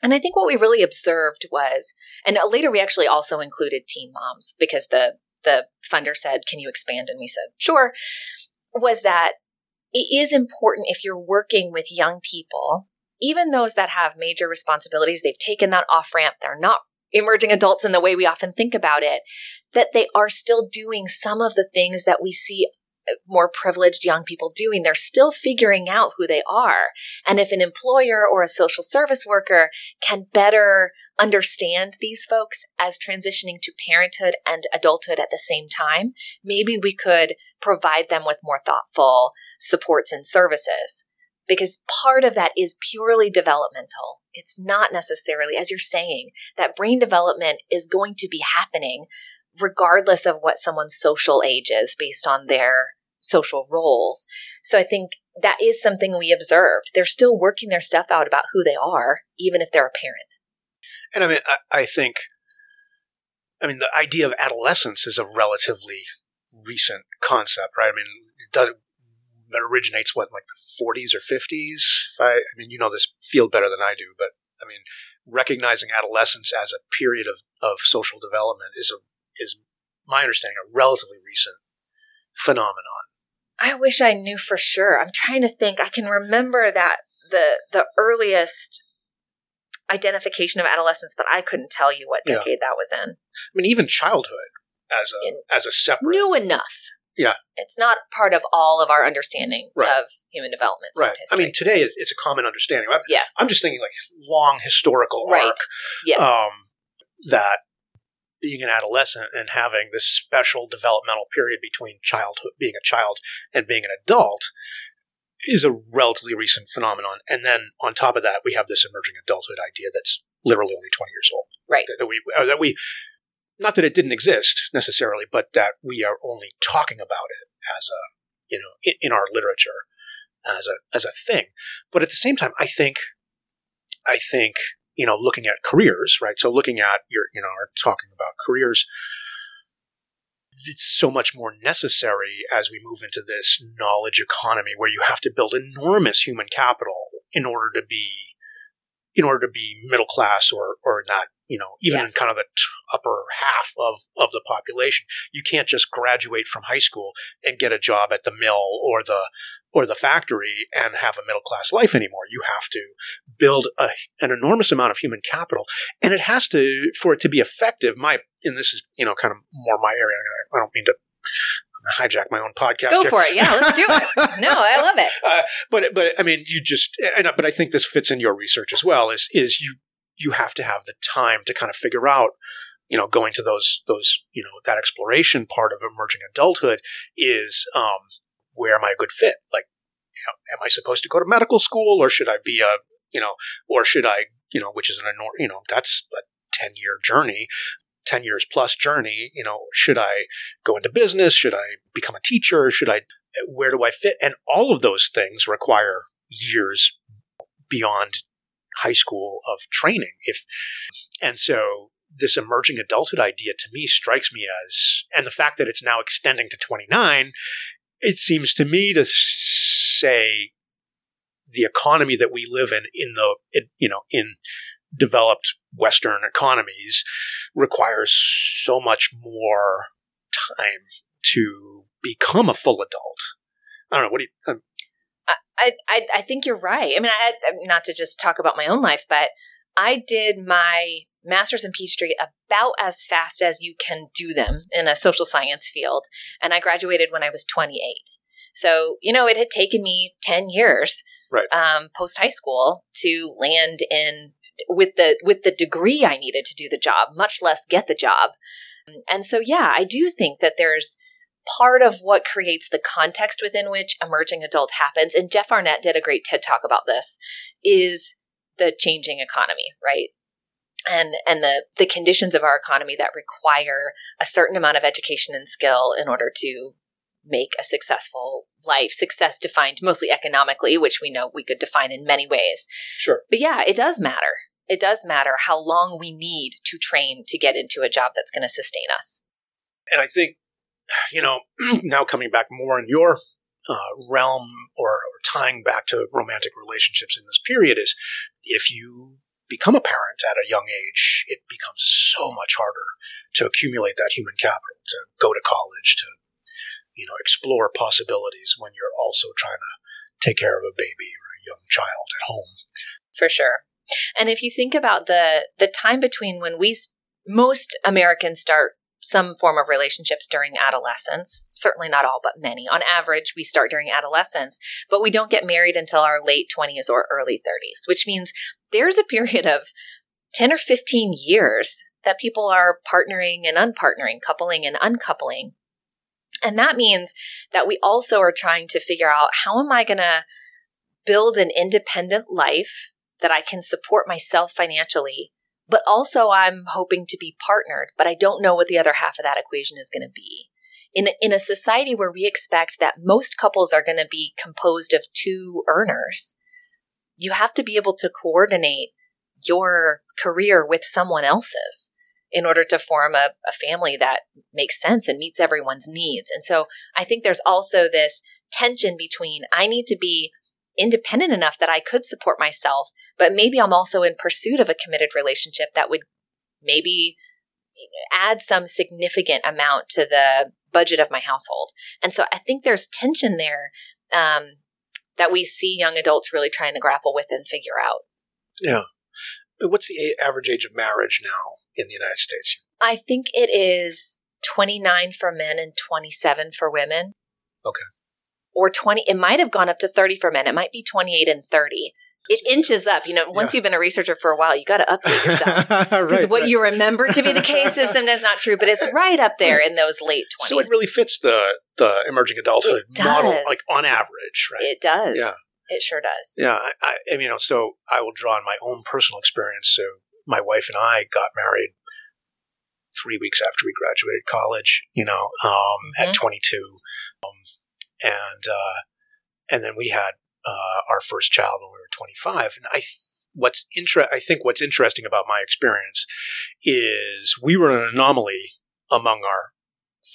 And I think what we really observed was, and later we actually also included teen moms because the funder said, "Can you expand?" And we said, "Sure," was that it is important if you're working with young people, even those that have major responsibilities, they've taken that off-ramp, they're not emerging adults in the way we often think about it, that they are still doing some of the things that we see more privileged young people doing. They're still figuring out who they are. And if an employer or a social service worker can better understand these folks as transitioning to parenthood and adulthood at the same time, maybe we could provide them with more thoughtful supports and services. Because part of that is purely developmental. It's not necessarily, as you're saying, that brain development is going to be happening regardless of what someone's social age is based on their social roles. So I think that is something we observed. They're still working their stuff out about who they are, even if they're a parent. And I mean, I think the idea of adolescence is a relatively recent concept, right? I mean, that originates, like the 40s or 50s? You know this field better than I do, but I mean, recognizing adolescence as a period of social development is my understanding, a relatively recent phenomenon. I wish I knew for sure. I'm trying to think. I can remember that the earliest identification of adolescence, but I couldn't tell you what decade that was in. I mean, even childhood as a separate. New enough. Yeah. It's not part of all of our understanding of human development. Right. I mean, today it's a common understanding. Yes. I'm just thinking like long historical arc. Yes. That being an adolescent and having this special developmental period between childhood, being a child and being an adult is a relatively recent phenomenon. And then on top of that, we have this emerging adulthood idea that's literally only 20 years old. Right. That we not that it didn't exist necessarily, but that we are only talking about it as a, you know, in our literature as a thing. But at the same time, I think, you know, looking at careers, right? So looking at our talking about careers, it's so much more necessary as we move into this knowledge economy where you have to build enormous human capital in order to be middle class or not, you know, even in kind of the upper half of the population. You can't just graduate from high school and get a job at the mill or the factory and have a middle class life anymore. You have to build an enormous amount of human capital, and it has to, for it to be effective. This is, you know, kind of more my area. I don't mean to hijack my own podcast. Go for it. Yeah, let's do it. No, I love it. But I mean, you just, but I think this fits in your research as well, is you have to have the time to kind of figure out, you know, going to those, you know, that exploration part of emerging adulthood is, where am I a good fit? Like, you know, am I supposed to go to medical school, or should I be which is that's a 10-year journey, 10 years plus journey, you know, should I go into business? Should I become a teacher? Where do I fit? And all of those things require years beyond high school of training. So this emerging adulthood idea to me strikes me as, and the fact that it's now extending to 29, it seems to me to say the economy that we live in the developed Western economies requires so much more time to become a full adult. I don't know. What do you? I think you're right. I mean, I not to just talk about my own life, but I did my master's in Peachtree about as fast as you can do them in a social science field, and I graduated when I was 28. So, you know, it had taken me 10 years right. Post-high school to land in with the degree I needed to do the job, much less get the job. And so, yeah, I do think that there's part of what creates the context within which emerging adult happens. And Jeff Arnett did a great TED Talk about this, is the changing economy, right? And the conditions of our economy that require a certain amount of education and skill in order to make a successful life, success defined mostly economically, which we know we could define in many ways. Sure. But yeah, it does matter. It does matter how long we need to train to get into a job that's going to sustain us. And I think, you know, now coming back more in your realm or tying back to romantic relationships in this period is if you become a parent at a young age, it becomes so much harder to accumulate that human capital, to go to college, to, you know, explore possibilities when you're also trying to take care of a baby or a young child at home. For sure. And if you think about the time between when most Americans start some form of relationships during adolescence, certainly not all, but many. On average, we start during adolescence, but we don't get married until our late 20s or early 30s, which means there's a period of 10 or 15 years that people are partnering and unpartnering, coupling and uncoupling. And that means that we also are trying to figure out, how am I going to build an independent life that I can support myself financially, but also I'm hoping to be partnered, but I don't know what the other half of that equation is going to be. In a society where we expect that most couples are going to be composed of two earners, you have to be able to coordinate your career with someone else's in order to form a family that makes sense and meets everyone's needs. And so I think there's also this tension between I need to be independent enough that I could support myself, but maybe I'm also in pursuit of a committed relationship that would maybe add some significant amount to the budget of my household. And so I think there's tension there that we see young adults really trying to grapple with and figure out. Yeah. What's the average age of marriage now in the United States? I think it is 29 for men and 27 for women. Okay. Or 20, it might have gone up to 30 for men. It might be 28 and 30. It inches up. You know, once you've been a researcher for a while, you got to update yourself. Because what you remember to be the case is sometimes not true, but it's right up there in those late 20s. So it really fits the emerging adulthood model, like on average, right? It does. Yeah. It sure does. Yeah. I mean, you know, so I will draw on my own personal experience. So my wife and I got married 3 weeks after we graduated college, you know, at 22. And then we had our first child when we were 25. And I think what's interesting about my experience is we were an anomaly among our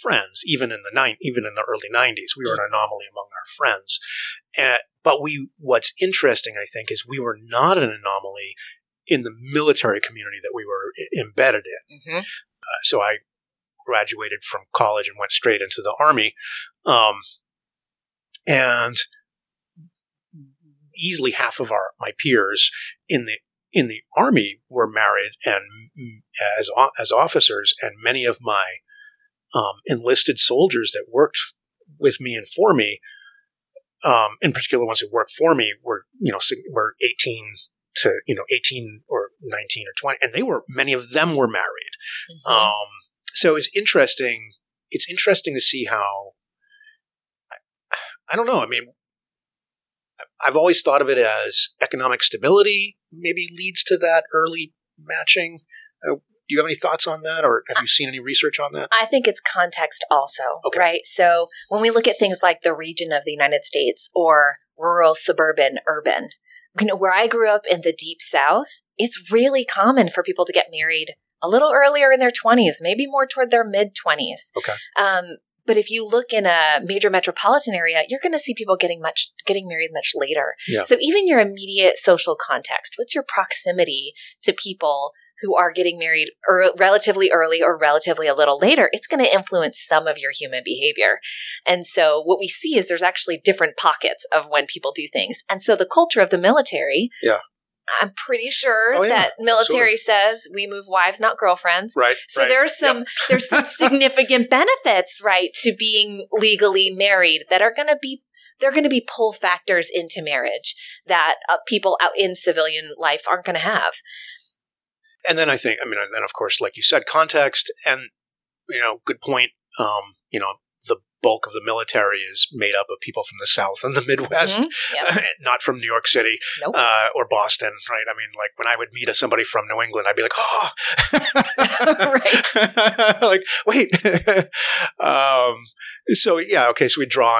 friends, even in the early 90s. We were an anomaly among our friends. What's interesting, I think, is we were not an anomaly in the military community that we were embedded in. Mm-hmm. So I graduated from college and went straight into the Army. And easily half of my peers in the Army were married and as officers, and many of my enlisted soldiers that worked with me and for me, in particular ones who worked for me, were 18 to 18 or 19 or 20, and many of them were married. Mm-hmm. So it's interesting. It's interesting to see how. I don't know. I mean, I've always thought of it as economic stability maybe leads to that early matching. Do you have any thoughts on that, or have you seen any research on that? I think it's context also, okay. Right? So when we look at things like the region of the United States or rural, suburban, urban, you know, where I grew up in the Deep South, it's really common for people to get married a little earlier in their 20s, maybe more toward their mid-20s. Okay. But if you look in a major metropolitan area, you're going to see people getting married much later. Yeah. So even your immediate social context, what's your proximity to people who are getting married relatively early or relatively a little later, it's going to influence some of your human behavior. And so what we see is there's actually different pockets of when people do things. And so the culture of the military, yeah. I'm pretty sure that military says we move wives, not girlfriends. Right. So there's some significant benefits, right, to being legally married that are going to be they're going to be pull factors into marriage that people out in civilian life aren't going to have. And then I think, I mean, and then of course, like you said, context and, you know, good point. You know, the bulk of the military is made up of people from the South and the Midwest, mm-hmm. Yes. Not from New York City or Boston, right? I mean, like when I would meet somebody from New England, I'd be like, oh, right. Like, wait. So yeah, okay. So we draw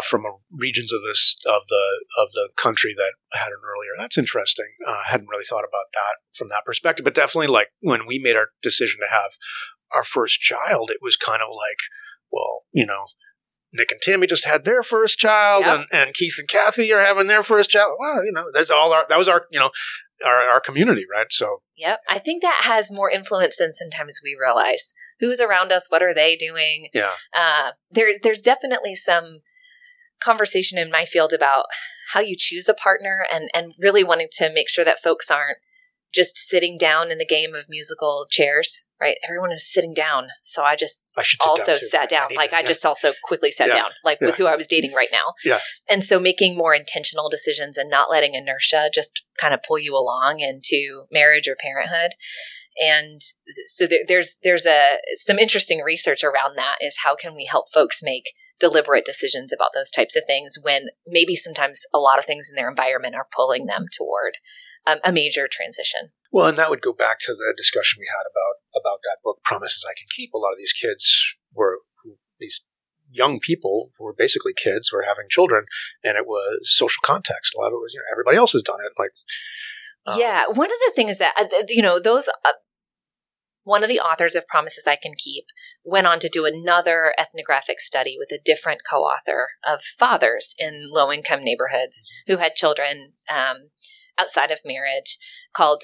from regions of the country that had it earlier. That's interesting. I hadn't really thought about that from that perspective, but definitely like when we made our decision to have our first child, it was kind of like, well, you know, Nick and Tammy just had their first child, yep. and Keith and Kathy are having their first child. Well, you know, that was our community, right? So yep, I think that has more influence than sometimes we realize. Who's around us? What are they doing? Yeah. There's definitely some conversation in my field about how you choose a partner and really wanting to make sure that folks aren't just sitting down in the game of musical chairs, right? Everyone is sitting down. So I sat down. I just also quickly sat down with who I was dating right now. Yeah. And so making more intentional decisions and not letting inertia just kind of pull you along into marriage or parenthood. And so there's some interesting research around that is how can we help folks make deliberate decisions about those types of things when maybe sometimes a lot of things in their environment are pulling them toward a major transition. Well, and that would go back to the discussion we had about that book, Promises I Can Keep. A lot of these kids these young people who were basically kids were having children, and it was social context. A lot of it was, you know, everybody else has done it. Like, yeah. One of the things that, you know, those... One of the authors of Promises I Can Keep went on to do another ethnographic study with a different co-author of fathers in low-income neighborhoods who had children outside of marriage called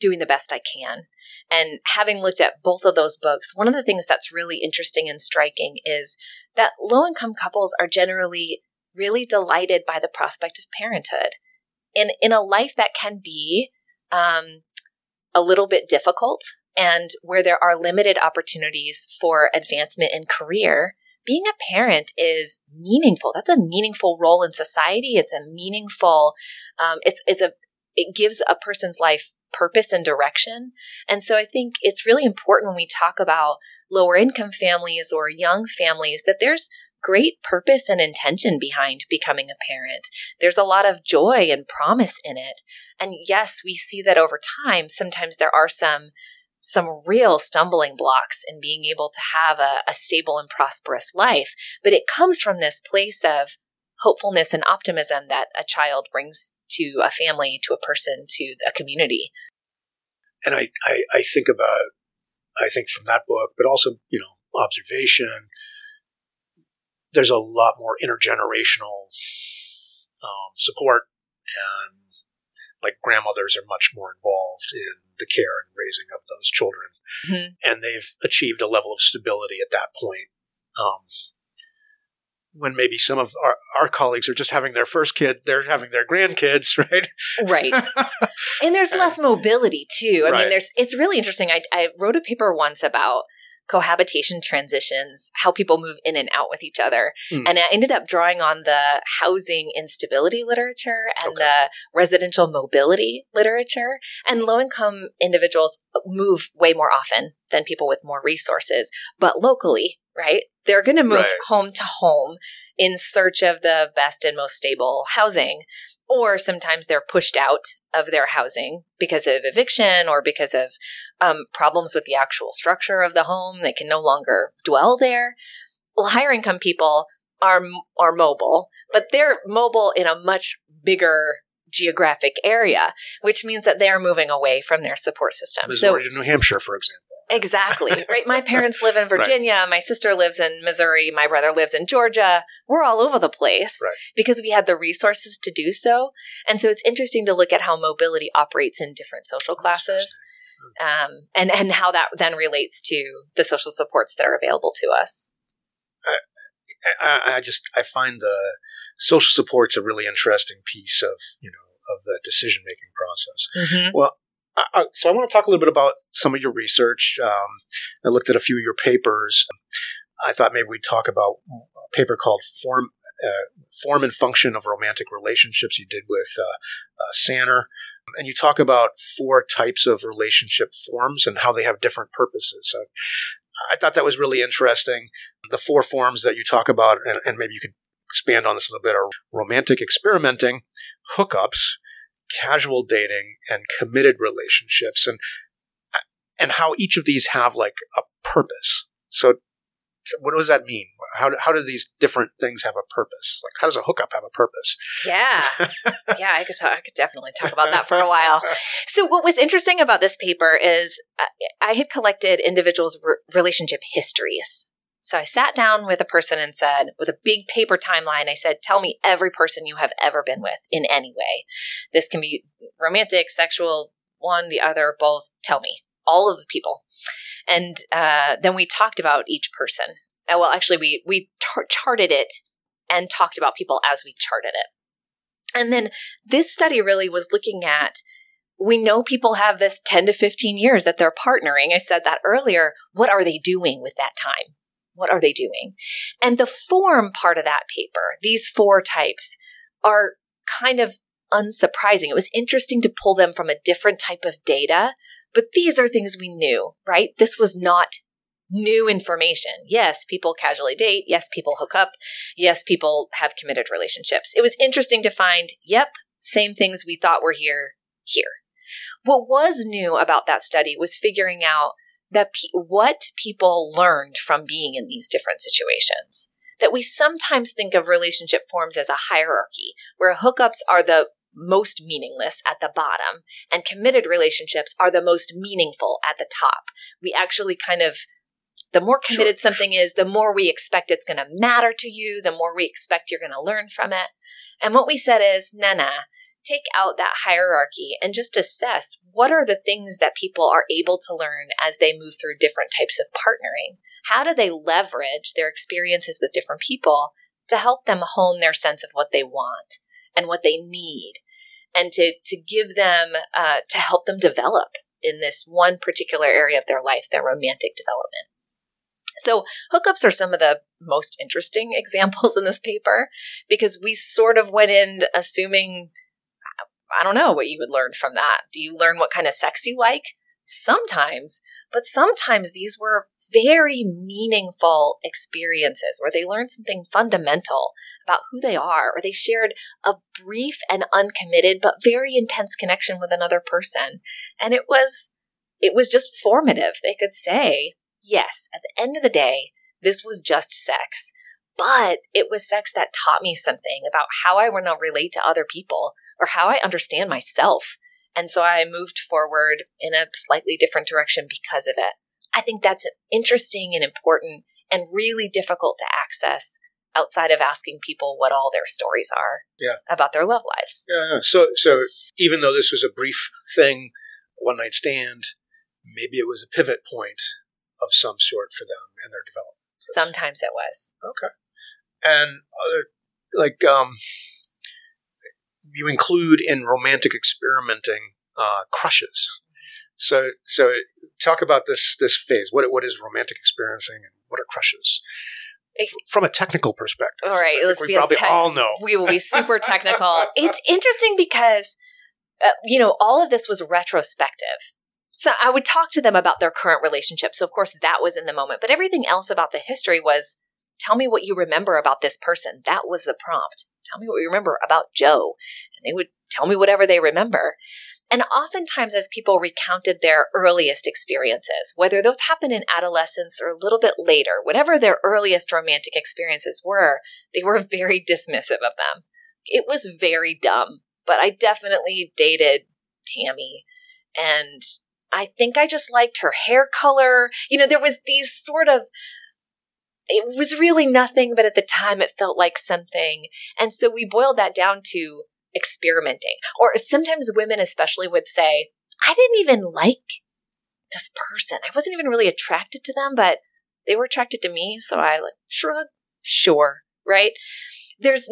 Doing the Best I Can. And having looked at both of those books, one of the things that's really interesting and striking is that low-income couples are generally really delighted by the prospect of parenthood. In a life that can be a little bit difficult, and where there are limited opportunities for advancement in career, being a parent is meaningful. That's a meaningful role in society. It's a meaningful, it gives a person's life purpose and direction. And so I think it's really important when we talk about lower income families or young families that there's great purpose and intention behind becoming a parent. There's a lot of joy and promise in it. And yes, we see that over time, sometimes there are some real stumbling blocks in being able to have a stable and prosperous life. But it comes from this place of hopefulness and optimism that a child brings to a family, to a person, to a community. And I think from that book, but also, you know, observation, there's a lot more intergenerational support, and like grandmothers are much more involved in the care and raising of those children. Mm-hmm. And they've achieved a level of stability at that point. When maybe some of our colleagues are just having their first kid, they're having their grandkids, right? Right. And there's less mobility too. I mean, it's really interesting. I wrote a paper once about cohabitation transitions, how people move in and out with each other. Mm. And I ended up drawing on the housing instability literature and the residential mobility literature. And low-income individuals move way more often than people with more resources, but locally, right? They're going to move home to home in search of the best and most stable housing. Or sometimes they're pushed out of their housing because of eviction or because of problems with the actual structure of the home. They can no longer dwell there. Well, higher income people are mobile, but they're mobile in a much bigger geographic area, which means that they are moving away from their support system. Missouri to New Hampshire, for example. Exactly. Right. My parents live in Virginia. Right. My sister lives in Missouri. My brother lives in Georgia. We're all over the place because we had the resources to do so. And so it's interesting to look at how mobility operates in different social classes and how that then relates to the social supports that are available to us. I find the social support's a really interesting piece of the decision-making process. Mm-hmm. Well, so I want to talk a little bit about some of your research. I looked at a few of your papers. I thought maybe we'd talk about a paper called Form and Function of Romantic Relationships you did with Sanner. And you talk about four types of relationship forms and how they have different purposes. I thought that was really interesting. The four forms that you talk about, and maybe you could expand on this a little bit, are romantic experimenting, hookups, casual dating, and committed relationships, and how each of these have like a purpose. So what does that mean? How do these different things have a purpose? Like, how does a hookup have a purpose? Yeah. Yeah, I could definitely talk about that for a while. So what was interesting about this paper is I had collected individuals' relationship histories. So I sat down with a person and said, with a big paper timeline, I said, tell me every person you have ever been with in any way. This can be romantic, sexual, one, the other, both. Tell me. All of the people. And then we talked about each person. Well, actually, we charted it and talked about people as we charted it. And then this study really was looking at, we know people have this 10 to 15 years that they're partnering. I said that earlier. What are they doing with that time? What are they doing? And the form part of that paper, these four types, are kind of unsurprising. It was interesting to pull them from a different type of data, but these are things we knew, right? This was not new information. Yes, people casually date. Yes, people hook up. Yes, people have committed relationships. It was interesting to find, yep, same things we thought were here. What was new about that study was figuring out what people learned from being in these different situations. That we sometimes think of relationship forms as a hierarchy, where hookups are the most meaningless at the bottom, and committed relationships are the most meaningful at the top. We actually kind of, the more committed something is, the more we expect it's going to matter to you, the more we expect you're going to learn from it. And what we said is, take out that hierarchy and just assess what are the things that people are able to learn as they move through different types of partnering. How do they leverage their experiences with different people to help them hone their sense of what they want and what they need, and to give them, to help them develop in this one particular area of their life, their romantic development. So hookups are some of the most interesting examples in this paper, because we sort of went in assuming, I don't know what you would learn from that. Do you learn what kind of sex you like? Sometimes, but sometimes these were very meaningful experiences where they learned something fundamental about who they are, or they shared a brief and uncommitted but very intense connection with another person. And it was just formative. They could say, yes, at the end of the day, this was just sex, but it was sex that taught me something about how I want to relate to other people, or how I understand myself. And so I moved forward in a slightly different direction because of it. I think that's interesting and important and really difficult to access outside of asking people what all their stories are about their love lives. Yeah. So even though this was a brief thing, one night stand, maybe it was a pivot point of some sort for them in their development. Sometimes it was. Okay. And other, like, you include in romantic experimenting crushes. So talk about this phase. What is romantic experiencing, and what are crushes? From a technical perspective. All right. Let's be probably all know. We will be super technical. It's interesting because, all of this was retrospective. So I would talk to them about their current relationship. So, of course, that was in the moment. But everything else about the history was, tell me what you remember about this person. That was the prompt. Tell me what you remember about Joe. And they would tell me whatever they remember. And oftentimes as people recounted their earliest experiences, whether those happened in adolescence or a little bit later, whatever their earliest romantic experiences were, they were very dismissive of them. It was very dumb, but I definitely dated Tammy, and I think I just liked her hair color. You know, there was these sort of, it was really nothing, but at the time it felt like something. And so we boiled that down to experimenting. Or sometimes women especially would say, I didn't even like this person. I wasn't even really attracted to them, but they were attracted to me. So I like shrug. Sure. Right. There's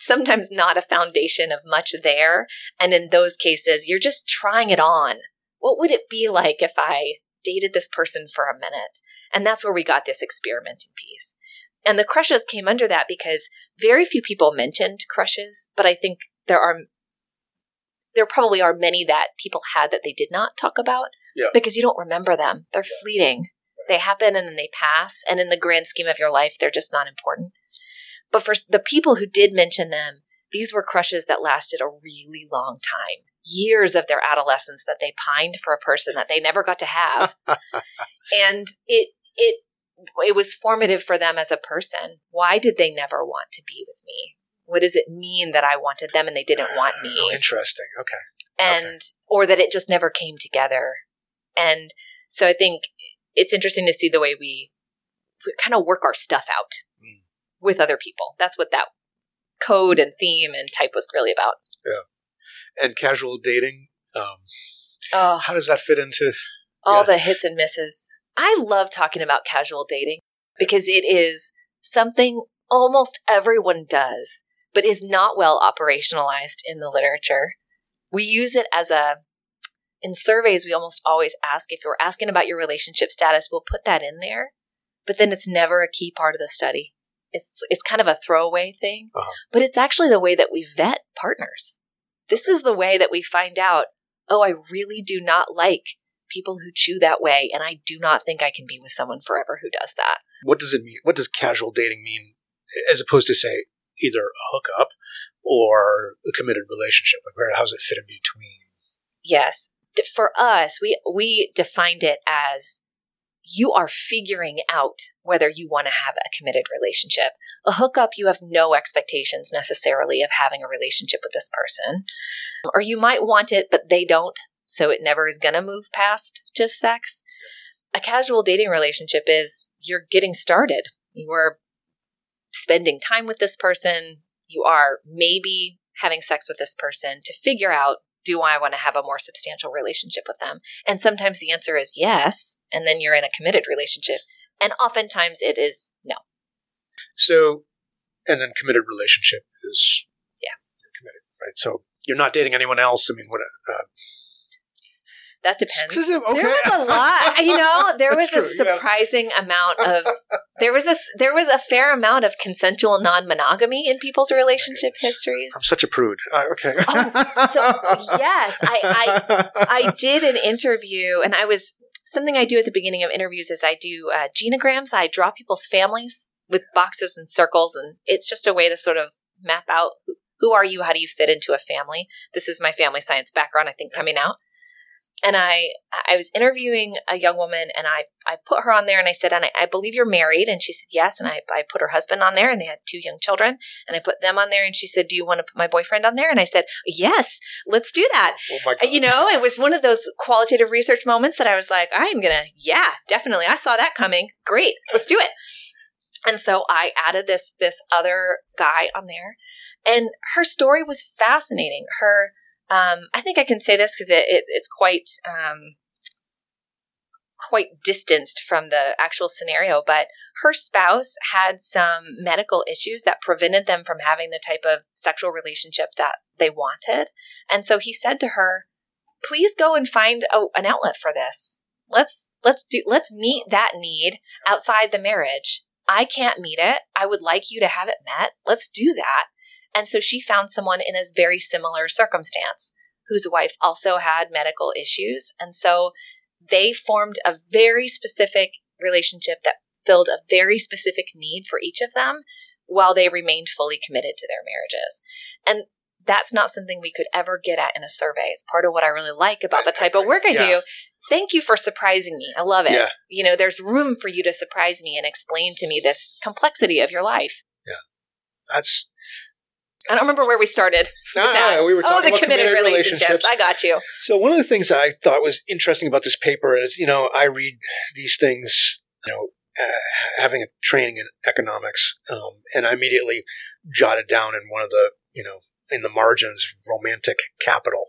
sometimes not a foundation of much there. And in those cases, you're just trying it on. What would it be like if I dated this person for a minute? And that's where we got this experimenting piece. And the crushes came under that because very few people mentioned crushes, but I think there probably are many that people had that they did not talk about because you don't remember them. They're fleeting. They happen and then they pass. And in the grand scheme of your life, they're just not important. But for the people who did mention them, these were crushes that lasted a really long time. Years of their adolescence that they pined for a person that they never got to have. And it was formative for them as a person. Why did they never want to be with me? What does it mean that I wanted them and they didn't want me? Interesting. Okay. Or that it just never came together. And so I think it's interesting to see the way we kind of work our stuff out with other people. That's what that code and theme and type was really about. Yeah. And casual dating. How does that fit into all the hits and misses? I love talking about casual dating because it is something almost everyone does, but is not well operationalized in the literature. We use it in surveys, we almost always ask, if you're asking about your relationship status, we'll put that in there, but then it's never a key part of the study. It's kind of a throwaway thing, but it's actually the way that we vet partners. This is the way that we find out, I really do not like people who chew that way, and I do not think I can be with someone forever who does that. What does it mean? What does casual dating mean as opposed to, say, either a hookup or a committed relationship? Like, how does it fit in between? Yes. For us, we defined it as you are figuring out whether you want to have a committed relationship. A hookup, you have no expectations necessarily of having a relationship with this person. Or you might want it, but they don't. So it never is going to move past just sex. A casual dating relationship is you're getting started. You are spending time with this person. You are maybe having sex with this person to figure out, do I want to have a more substantial relationship with them? And sometimes the answer is yes. And then you're in a committed relationship. And oftentimes it is no. So, and then committed relationship is committed, right? So you're not dating anyone else. I mean, what that depends. Okay. There was a lot, there was a surprising amount of, there was a fair amount of consensual non-monogamy in people's relationship histories. I'm such a prude. Okay. Yes, I did an interview, and something I do at the beginning of interviews is I do genograms. I draw people's families with boxes and circles, and it's just a way to sort of map out who are you, how do you fit into a family. This is my family science background, I think, coming out. And I was interviewing a young woman, and I put her on there, and I said, and I believe you're married. And she said, yes. And I put her husband on there, and they had 2 young children. And I put them on there, and she said, do you want to put my boyfriend on there? And I said, yes, let's do that. Oh my God. It was one of those qualitative research moments that I was like, I'm going to, definitely. I saw that coming. Great. Let's do it. And so I added this other guy on there, and her story was fascinating. Her I think I can say this because it's quite quite distanced from the actual scenario, but her spouse had some medical issues that prevented them from having the type of sexual relationship that they wanted. And so he said to her, please go and find an outlet for this. Let's meet that need outside the marriage. I can't meet it. I would like you to have it met. Let's do that. And so she found someone in a very similar circumstance whose wife also had medical issues. And so they formed a very specific relationship that filled a very specific need for each of them while they remained fully committed to their marriages. And that's not something we could ever get at in a survey. It's part of what I really like about the type of work I do. Thank you for surprising me. I love it. Yeah. There's room for you to surprise me and explain to me this complexity of your life. Yeah. That's I don't remember where we started. No, we were talking about committed relationships. I got you. So one of the things I thought was interesting about this paper is, you know, I read these things, you know, having a training in economics, and I immediately jotted down in one of the, you know, in the margins, romantic capital,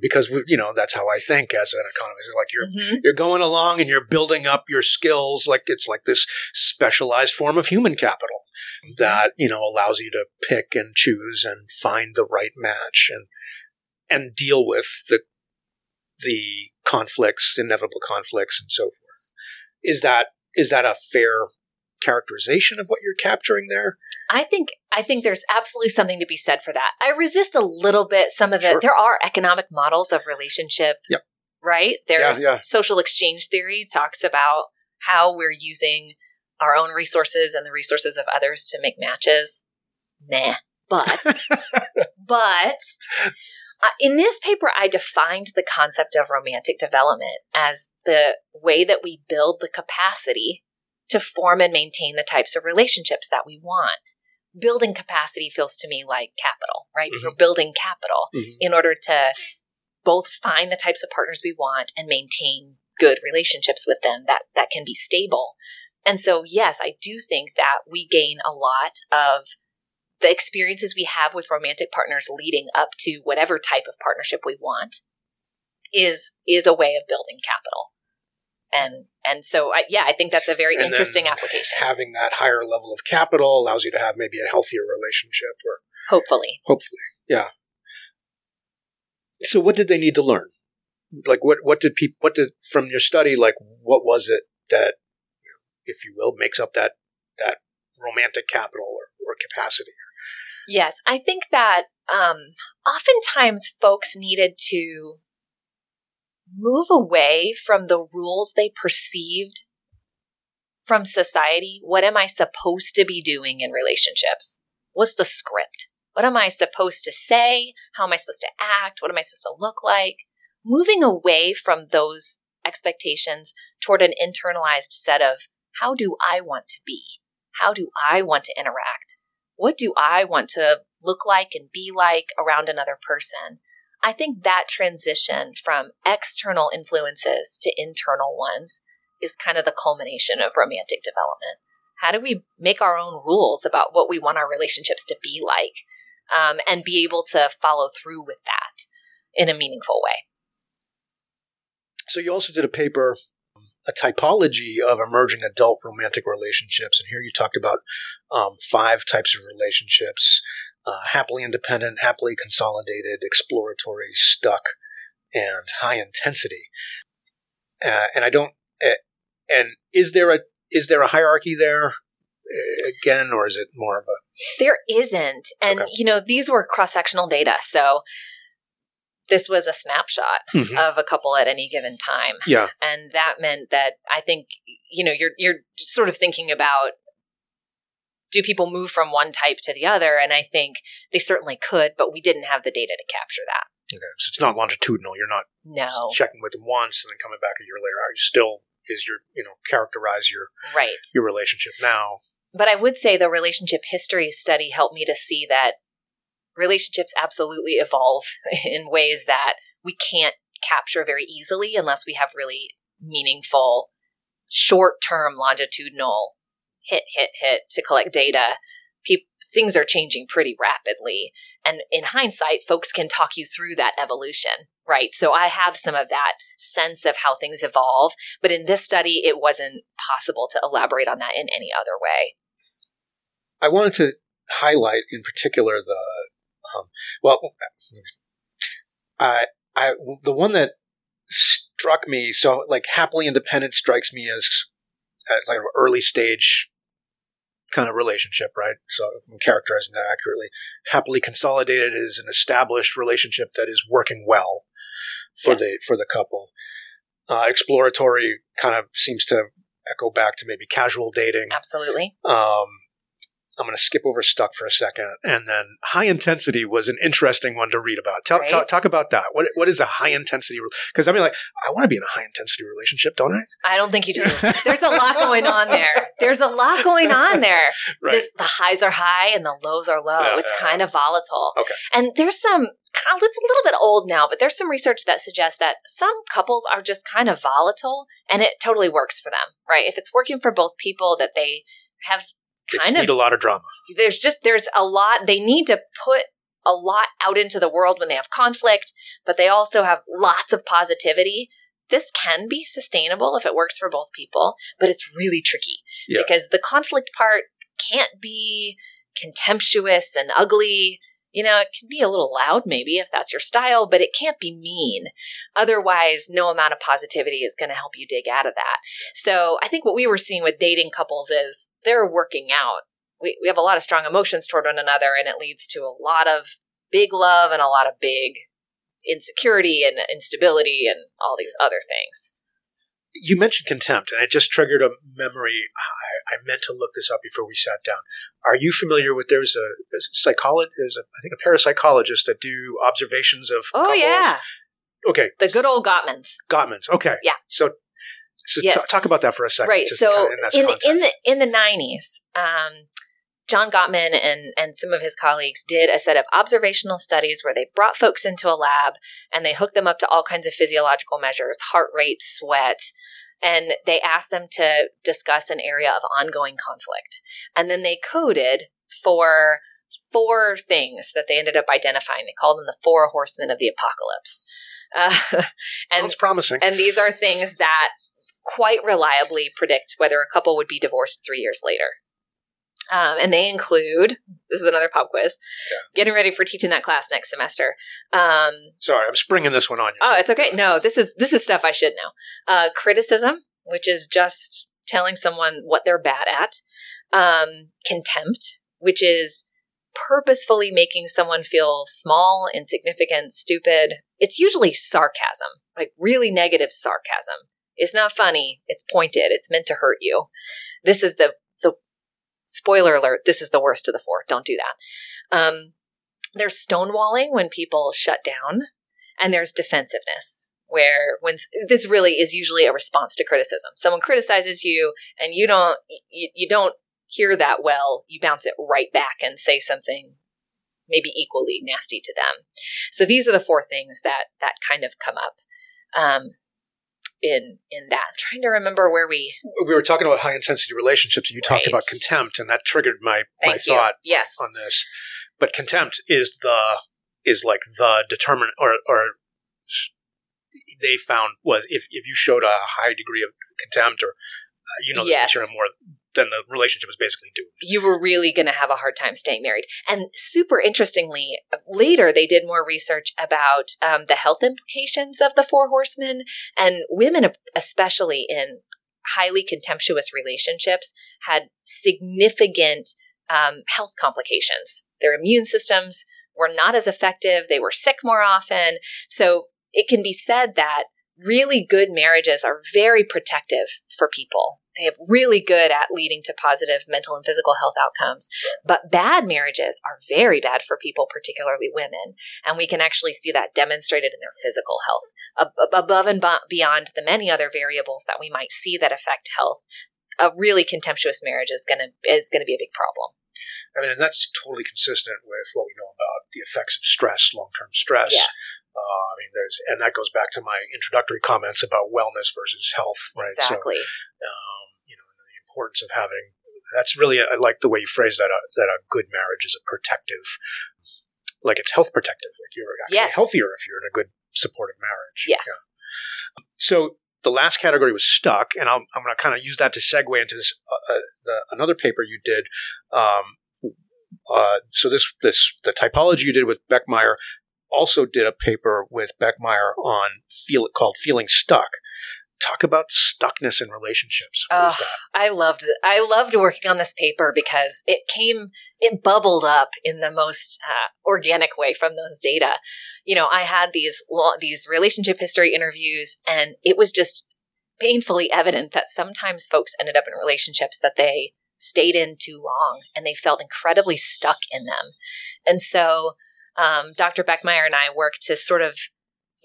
because we, you know, that's how I think as an economist. It's like you're going along and you're building up your skills, like it's like this specialized form of human capital that, you know, allows you to pick and choose and find the right match and deal with the conflicts, inevitable conflicts, and so forth. Is that a fair characterization of what you're capturing there? I think there's absolutely something to be said for that. I resist a little bit some of it. Sure. There are economic models of relationship, right? There's social exchange theory talks about how we're using our own resources and the resources of others to make matches. But in this paper, I defined the concept of romantic development as the way that we build the capacity to form and maintain the types of relationships that we want. Building capacity feels to me like capital, right? We're building capital in order to both find the types of partners we want and maintain good relationships with them that can be stable. And so, yes, I do think that we gain a lot of the experiences we have with romantic partners leading up to whatever type of partnership we want is a way of building capital. And so, I think that's a very interesting application. Having that higher level of capital allows you to have maybe a healthier relationship. Or Hopefully, yeah. So what did they need to learn? Like what did from your study, like what was it that, if you will, makes up that romantic capital or capacity? Yes. I think that oftentimes folks needed to move away from the rules they perceived from society. What am I supposed to be doing in relationships? What's the script? What am I supposed to say? How am I supposed to act? What am I supposed to look like? Moving away from those expectations toward an internalized set of, how do I want to be? How do I want to interact? What do I want to look like and be like around another person? I think that transition from external influences to internal ones is kind of the culmination of romantic development. How do we make our own rules about what we want our relationships to be like, and be able to follow through with that in a meaningful way? So you also did a paper, a typology of emerging adult romantic relationships. And here you talk about 5 types of relationships: happily independent, happily consolidated, exploratory, stuck, and high intensity. And is there a hierarchy there again, or is it more of a? There isn't, and okay. You know, these were cross-sectional data, so this was a snapshot of a couple at any given time. Yeah. And that meant that I think, you know, you're sort of thinking about, do people move from one type to the other? And I think they certainly could, but we didn't have the data to capture that. Okay. So it's not longitudinal. You're not checking with them once and then coming back a year later. Are you still, characterize your relationship now? But I would say the relationship history study helped me to see that relationships absolutely evolve in ways that we can't capture very easily unless we have really meaningful, short-term, longitudinal hit to collect data. Things are changing pretty rapidly. And in hindsight, folks can talk you through that evolution, right? So I have some of that sense of how things evolve. But in this study, it wasn't possible to elaborate on that in any other way. I wanted to highlight in particular the one that struck me, so like happily independent strikes me as like an early stage kind of relationship, right? So I'm characterizing that accurately. Happily consolidated is an established relationship that is working well for the couple. Exploratory kind of seems to echo back to maybe casual dating. Absolutely. I'm going to skip over stuck for a second. And then high intensity was an interesting one to read about. Talk about that. What is a high intensity? Because I want to be in a high intensity relationship, don't I? I don't think you do. There's a lot going on there. There's a lot going on there. Right. The highs are high and the lows are low. Yeah, it's kind of volatile. Okay. And there's some, it's a little bit old now, but there's some research that suggests that some couples are just kind of volatile and it totally works for them, right? If it's working for both people that they have kind of need a lot of drama. There's a lot, they need to put a lot out into the world when they have conflict, but they also have lots of positivity. This can be sustainable if it works for both people, but it's really tricky because the conflict part can't be contemptuous and ugly. You know, it can be a little loud maybe if that's your style, but it can't be mean. Otherwise, no amount of positivity is going to help you dig out of that. So I think what we were seeing with dating couples is they're working out. We have a lot of strong emotions toward one another, and it leads to a lot of big love and a lot of big insecurity and instability and all these other things. You mentioned contempt, and it just triggered a memory. I meant to look this up before we sat down. Are you familiar with there's a parapsychologist that do observations of couples? Yeah. Okay. The good old Gottmans. Okay. Yeah. So talk about that for a second. Right. So in the 90s, John Gottman and some of his colleagues did a set of observational studies where they brought folks into a lab and they hooked them up to all kinds of physiological measures, heart rate, sweat, and they asked them to discuss an area of ongoing conflict. And then they coded for four things that they ended up identifying. They called them the four horsemen of the apocalypse. Sounds promising. And these are things that quite reliably predict whether a couple would be divorced 3 years later. And they include, this is another pop quiz, getting ready for teaching that class next semester. Sorry, I'm springing this one on you. Oh, it's okay. No, this is stuff I should know. Criticism, which is just telling someone what they're bad at. Contempt, which is purposefully making someone feel small, insignificant, stupid. It's usually sarcasm, like really negative sarcasm. It's not funny. It's pointed. It's meant to hurt you. This is the spoiler alert. This is the worst of the four. Don't do that. There's stonewalling when people shut down, and there's defensiveness when this really is usually a response to criticism. Someone criticizes you and you don't hear that well. You bounce it right back and say something maybe equally nasty to them. So these are the four things that kind of come up. In that. I'm trying to remember where we were talking about high-intensity relationships, and you talked about contempt, and that triggered my thought on this. But contempt is like the determinant, or they found was if you showed a high degree of contempt or this material more, then the relationship was basically doomed. You were really going to have a hard time staying married. And super interestingly, later they did more research about the health implications of the four horsemen, and women, especially in highly contemptuous relationships, had significant health complications. Their immune systems were not as effective. They were sick more often. So it can be said that really good marriages are very protective for people. They have really good at leading to positive mental and physical health outcomes. But bad marriages are very bad for people, particularly women. And we can actually see that demonstrated in their physical health. Above and beyond the many other variables that we might see that affect health, a really contemptuous marriage is going to be a big problem. I mean, and that's totally consistent with what we know about the effects of stress, long-term stress. Yes. I mean, and that goes back to my introductory comments about wellness versus health, right? Exactly. So, the importance of that's really, I like the way you phrase that a good marriage is a protective, like it's health protective. Like you're actually healthier if you're in a good supportive marriage. Yes. Yeah. So the last category was stuck, and I'm going to kind of use that to segue into this, another paper you did. So the typology you did with Beckmeyer also did a paper with Beckmeyer on called Feeling Stuck. Talk about stuckness in relationships. What is that? I loved working on this paper because it bubbled up in the most organic way from those data. I had these relationship history interviews, and it was just painfully evident that sometimes folks ended up in relationships that they stayed in too long, and they felt incredibly stuck in them. And so Dr. Beckmeyer and I worked to sort of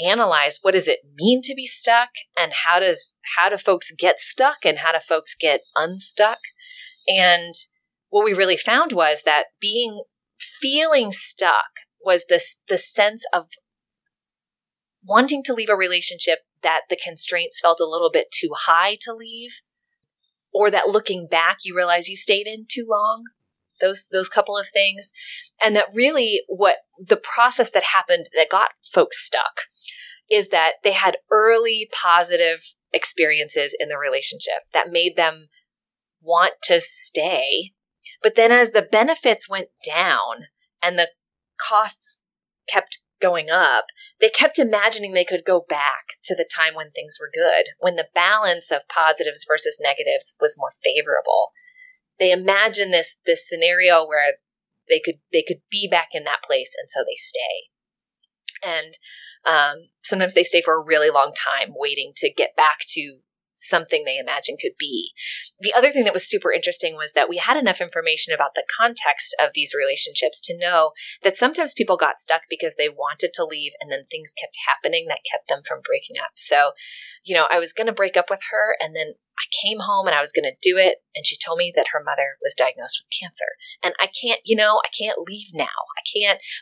analyze what does it mean to be stuck, and how do folks get stuck, and how do folks get unstuck? And what we really found was that feeling stuck was the sense of wanting to leave a relationship that the constraints felt a little bit too high to leave, or that looking back, you realize you stayed in too long, those couple of things. And that really what the process that happened that got folks stuck is that they had early positive experiences in the relationship that made them want to stay. But then as the benefits went down and the costs kept going up, they kept imagining they could go back to the time when things were good, when the balance of positives versus negatives was more favorable. They imagined this scenario where they could be back in that place, and so they stay. And sometimes they stay for a really long time waiting to get back to something they imagined could be. The other thing that was super interesting was that we had enough information about the context of these relationships to know that sometimes people got stuck because they wanted to leave and then things kept happening that kept them from breaking up. So, you know, I was going to break up with her and then I came home and I was going to do it. And she told me that her mother was diagnosed with cancer. And I can't leave now.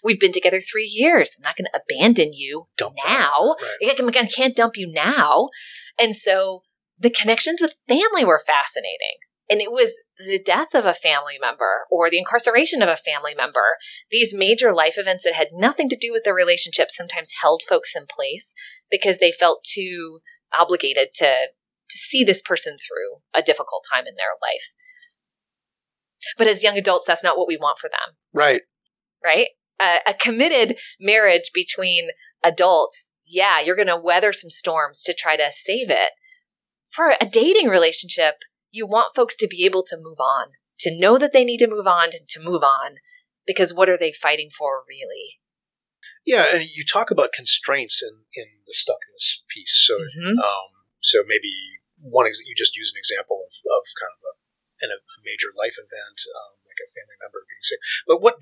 We've been together 3 years. I'm not going to abandon you now. Right. I can't dump you now. And so the connections with family were fascinating. And it was the death of a family member or the incarceration of a family member. These major life events that had nothing to do with the relationship sometimes held folks in place because they felt too obligated to see this person through a difficult time in their life. But as young adults, that's not what we want for them. Right? A committed marriage between adults, yeah, you're going to weather some storms to try to save it. For a dating relationship, you want folks to be able to move on, to know that they need to move on, because what are they fighting for really? Yeah, and you talk about constraints in the stuckness piece. So so maybe you just used an example of kind of a major life event, like a family member being sick. But what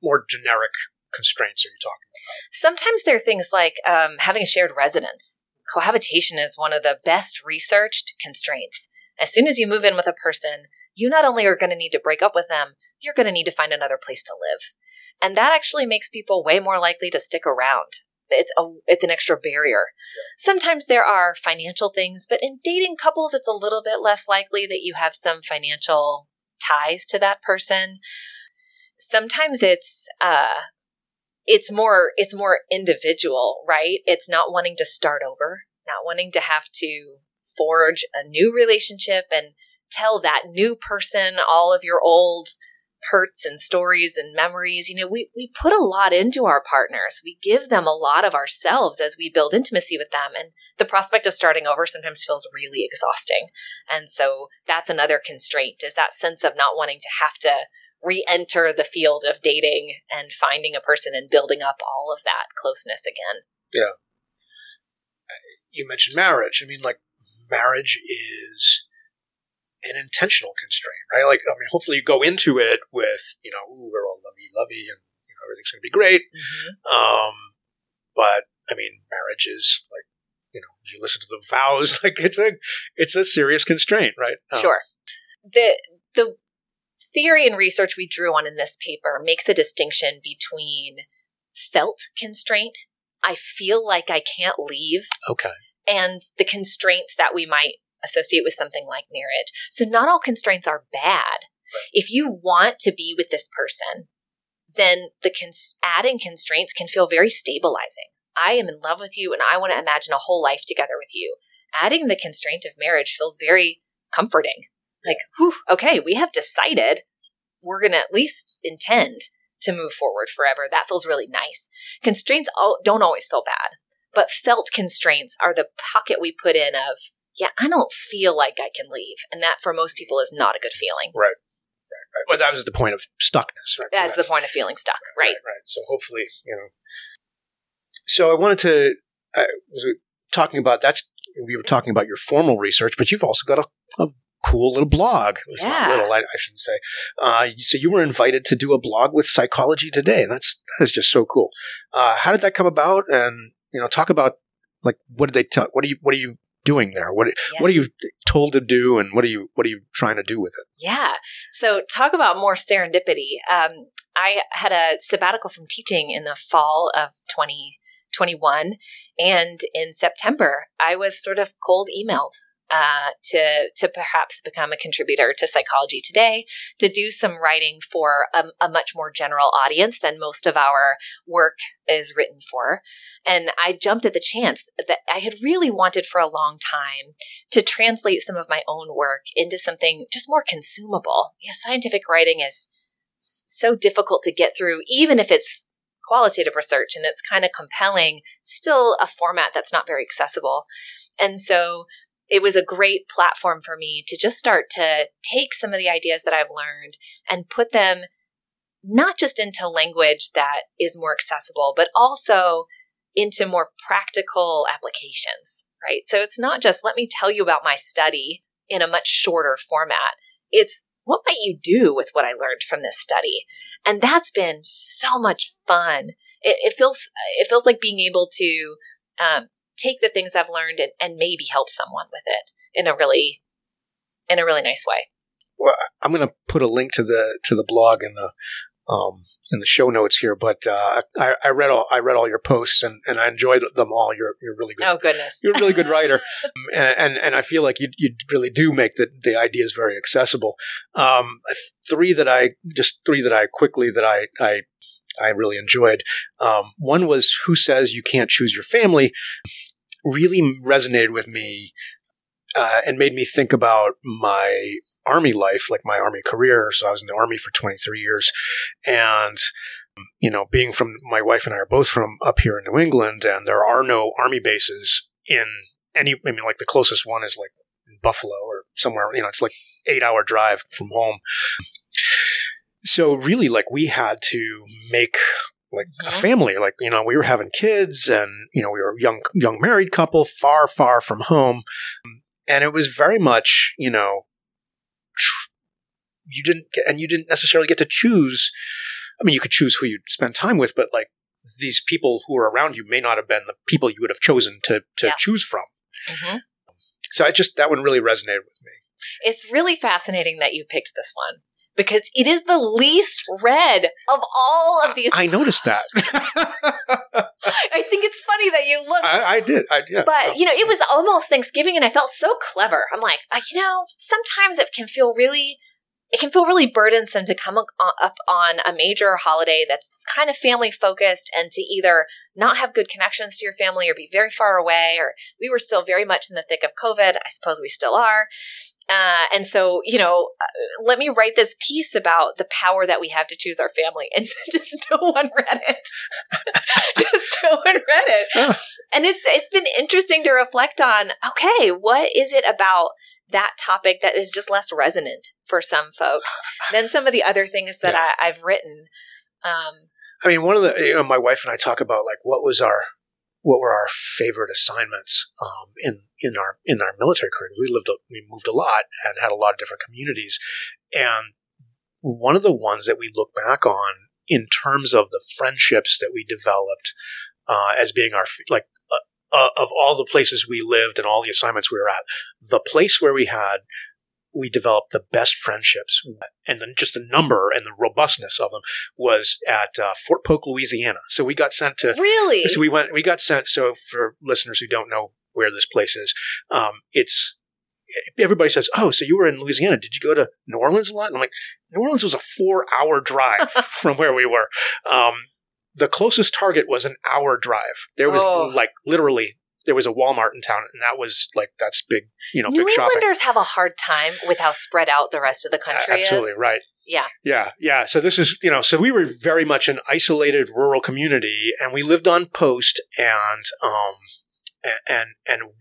more generic constraints are you talking about? Sometimes there are things like having a shared residence. Cohabitation is one of the best researched constraints. As soon as you move in with a person, you not only are going to need to break up with them, you're going to need to find another place to live. And that actually makes people way more likely to stick around. It's an extra barrier. Yeah. Sometimes there are financial things, but in dating couples, it's a little bit less likely that you have some financial ties to that person. Sometimes it's more individual, right? It's not wanting to start over, not wanting to have to forge a new relationship and tell that new person all of your old hurts and stories and memories. You know, we put a lot into our partners. We give them a lot of ourselves as we build intimacy with them. And the prospect of starting over sometimes feels really exhausting. And so that's another constraint, is that sense of not wanting to have to re-enter the field of dating and finding a person and building up all of that closeness again. Yeah. You mentioned marriage. I mean, like, marriage is an intentional constraint, right? Like, I mean, hopefully you go into it with, you know, ooh, we're all lovey-lovey and, you know, everything's going to be great. But, I mean, marriage is, like, you know, you listen to the vows, like, it's a serious constraint, right? Sure. The theory and research we drew on in this paper makes a distinction between felt constraint, I feel like I can't leave, okay, and the constraints that we might associate with something like marriage. So not all constraints are bad. If you want to be with this person, then the adding constraints can feel very stabilizing. I am in love with you and I want to imagine a whole life together with you. Adding the constraint of marriage feels very comforting. Like, whew, okay, we have decided we're going to at least intend to move forward forever. That feels really nice. Constraints don't always feel bad, but felt constraints are the pocket we put in of, yeah, I don't feel like I can leave. And that for most people is not a good feeling. Right. Well, that was the point of stuckness, right? That's the point of feeling stuck, right? Right. So hopefully, you know. So I wanted to, we were talking about your formal research, but you've also got a cool little blog. I shouldn't say. So you were invited to do a blog with Psychology Today. That is just so cool. How did that come about? And, you know, talk about, like, what did they tell? What do you doing there? What are you told to do, and what are you trying to do with it? Yeah. So talk about more serendipity. I had a sabbatical from teaching in the fall of 2021, and in September, I was sort of cold emailed to perhaps become a contributor to Psychology Today, to do some writing for a much more general audience than most of our work is written for. And I jumped at the chance that I had really wanted for a long time to translate some of my own work into something just more consumable. You know, scientific writing is so difficult to get through, even if it's qualitative research and it's kind of compelling, still a format that's not very accessible. And so it was a great platform for me to just start to take some of the ideas that I've learned and put them not just into language that is more accessible, but also into more practical applications, right? So it's not just, let me tell you about my study in a much shorter format. It's, what might you do with what I learned from this study? And that's been so much fun. It feels like being able to take the things I've learned and maybe help someone with it in a really nice way. Well, I'm going to put a link to the blog in the show notes here, but I read all your posts and I enjoyed them all. You're really good. Oh goodness, you're a really good writer, and I feel like you really do make the ideas very accessible. Three that I really enjoyed. One was, who says you can't choose your family? Really resonated with me and made me think about my Army life, like my Army career. So I was in the Army for 23 years. And, you know, being from, my wife and I are both from up here in New England, and there are no Army bases in any, I mean, like the closest one is like Buffalo or somewhere, you know, it's like 8-hour drive from home. So really, like, we had to make like a family, like, you know, we were having kids and, you know, we were a young married couple far, far from home. And it was very much, you know, you didn't necessarily get to choose. I mean, you could choose who you'd spend time with, but like these people who are around you may not have been the people you would have chosen to choose from. Mm-hmm. So that one really resonated with me. It's really fascinating that you picked this one, because it is the least read of all of these. I noticed that. I think it's funny that you looked. I did. But, you know, it was almost Thanksgiving and I felt so clever. I'm like, you know, sometimes it can feel really burdensome to come up on a major holiday that's kind of family focused and to either not have good connections to your family or be very far away, or we were still very much in the thick of COVID. I suppose we still are. And so, you know, let me write this piece about the power that we have to choose our family. And just no one read it. Just no one read it. Oh. And it's been interesting to reflect on, okay, what is it about that topic that is just less resonant for some folks than some of the other things that I've written? I mean, one of the, you know, my wife and I talk about like, what were our favorite assignments in our military career. We moved a lot and had a lot of different communities. And one of the ones that we look back on in terms of the friendships that we developed as being our, like, of all the places we lived and all the assignments we were at, the place where we developed the best friendships, and then just the number and the robustness of them, was at Fort Polk, Louisiana. So we got sent to – Really? So we got sent – so for listeners who don't know where this place is, it's – everybody says, oh, so you were in Louisiana. Did you go to New Orleans a lot? And I'm like, New Orleans was a 4-hour drive from where we were. The closest Target was an hour drive. There was like literally – there was a Walmart in town, and that was like, that's big, you know, New big shopping. New Englanders have a hard time with how spread out the rest of the country is. Absolutely, right. Yeah. Yeah, yeah. So this is, you know, so we were very much an isolated rural community, and we lived on post, and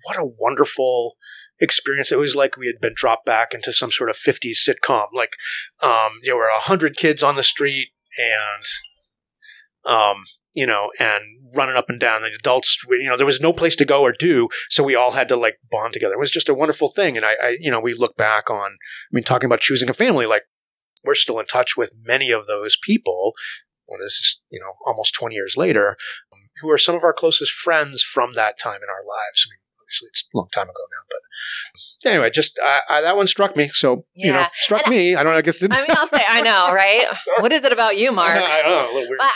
what a wonderful experience. It was like we had been dropped back into some sort of 50s sitcom. Like, there were 100 kids on the street, and you know, and running up and down. The adults, you know, there was no place to go or do, so we all had to like bond together. It was just a wonderful thing. And I you know, we look back on, I mean, talking about choosing a family, like we're still in touch with many of those people. Well, this is, you know, almost 20 years later, who are some of our closest friends from that time in our lives. I mean, obviously it's a long time ago now, but anyway, just that one struck me. So, yeah. Struck me. I know, right? What is it about you, Mark? I don't know, a little weird. But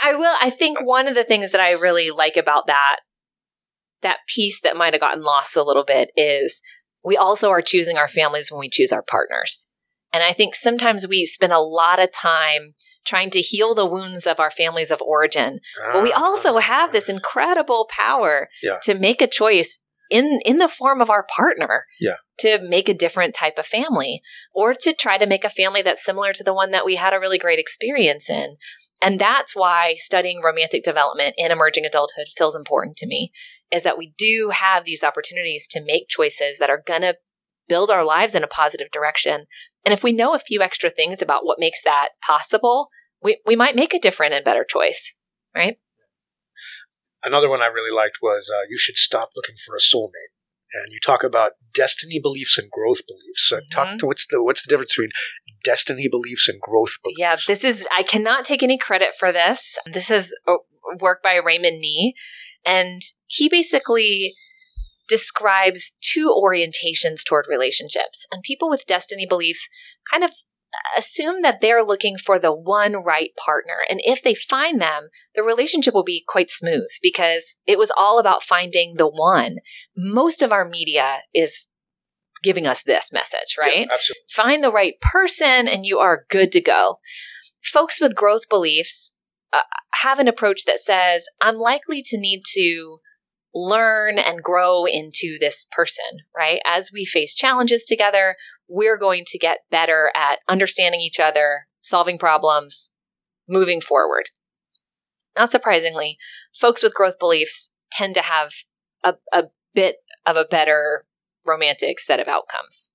I think one of the things that I really like about that piece that might have gotten lost a little bit is we also are choosing our families when we choose our partners. And I think sometimes we spend a lot of time trying to heal the wounds of our families of origin. But we also have this incredible power to make a choice in the form of our partner to make a different type of family, or to try to make a family that's similar to the one that we had a really great experience in. And that's why studying romantic development in emerging adulthood feels important to me, is that we do have these opportunities to make choices that are going to build our lives in a positive direction. And if we know a few extra things about what makes that possible, we might make a different and better choice, right? Another one I really liked was you should stop looking for a soulmate. And you talk about destiny beliefs and growth beliefs. So talk to what's the difference between destiny beliefs and growth beliefs? Yeah, I cannot take any credit for this. This is work by Raymond Nee. And he basically describes two orientations toward relationships. And people with destiny beliefs kind of assume that they're looking for the one right partner. And if they find them, the relationship will be quite smooth because it was all about finding the one. Most of our media is giving us this message, right? Yeah, absolutely. Find the right person and you are good to go. Folks with growth beliefs have an approach that says, I'm likely to need to learn and grow into this person, right? As we face challenges together, we're going to get better at understanding each other, solving problems, moving forward. Not surprisingly, folks with growth beliefs tend to have a bit of a better romantic set of outcomes.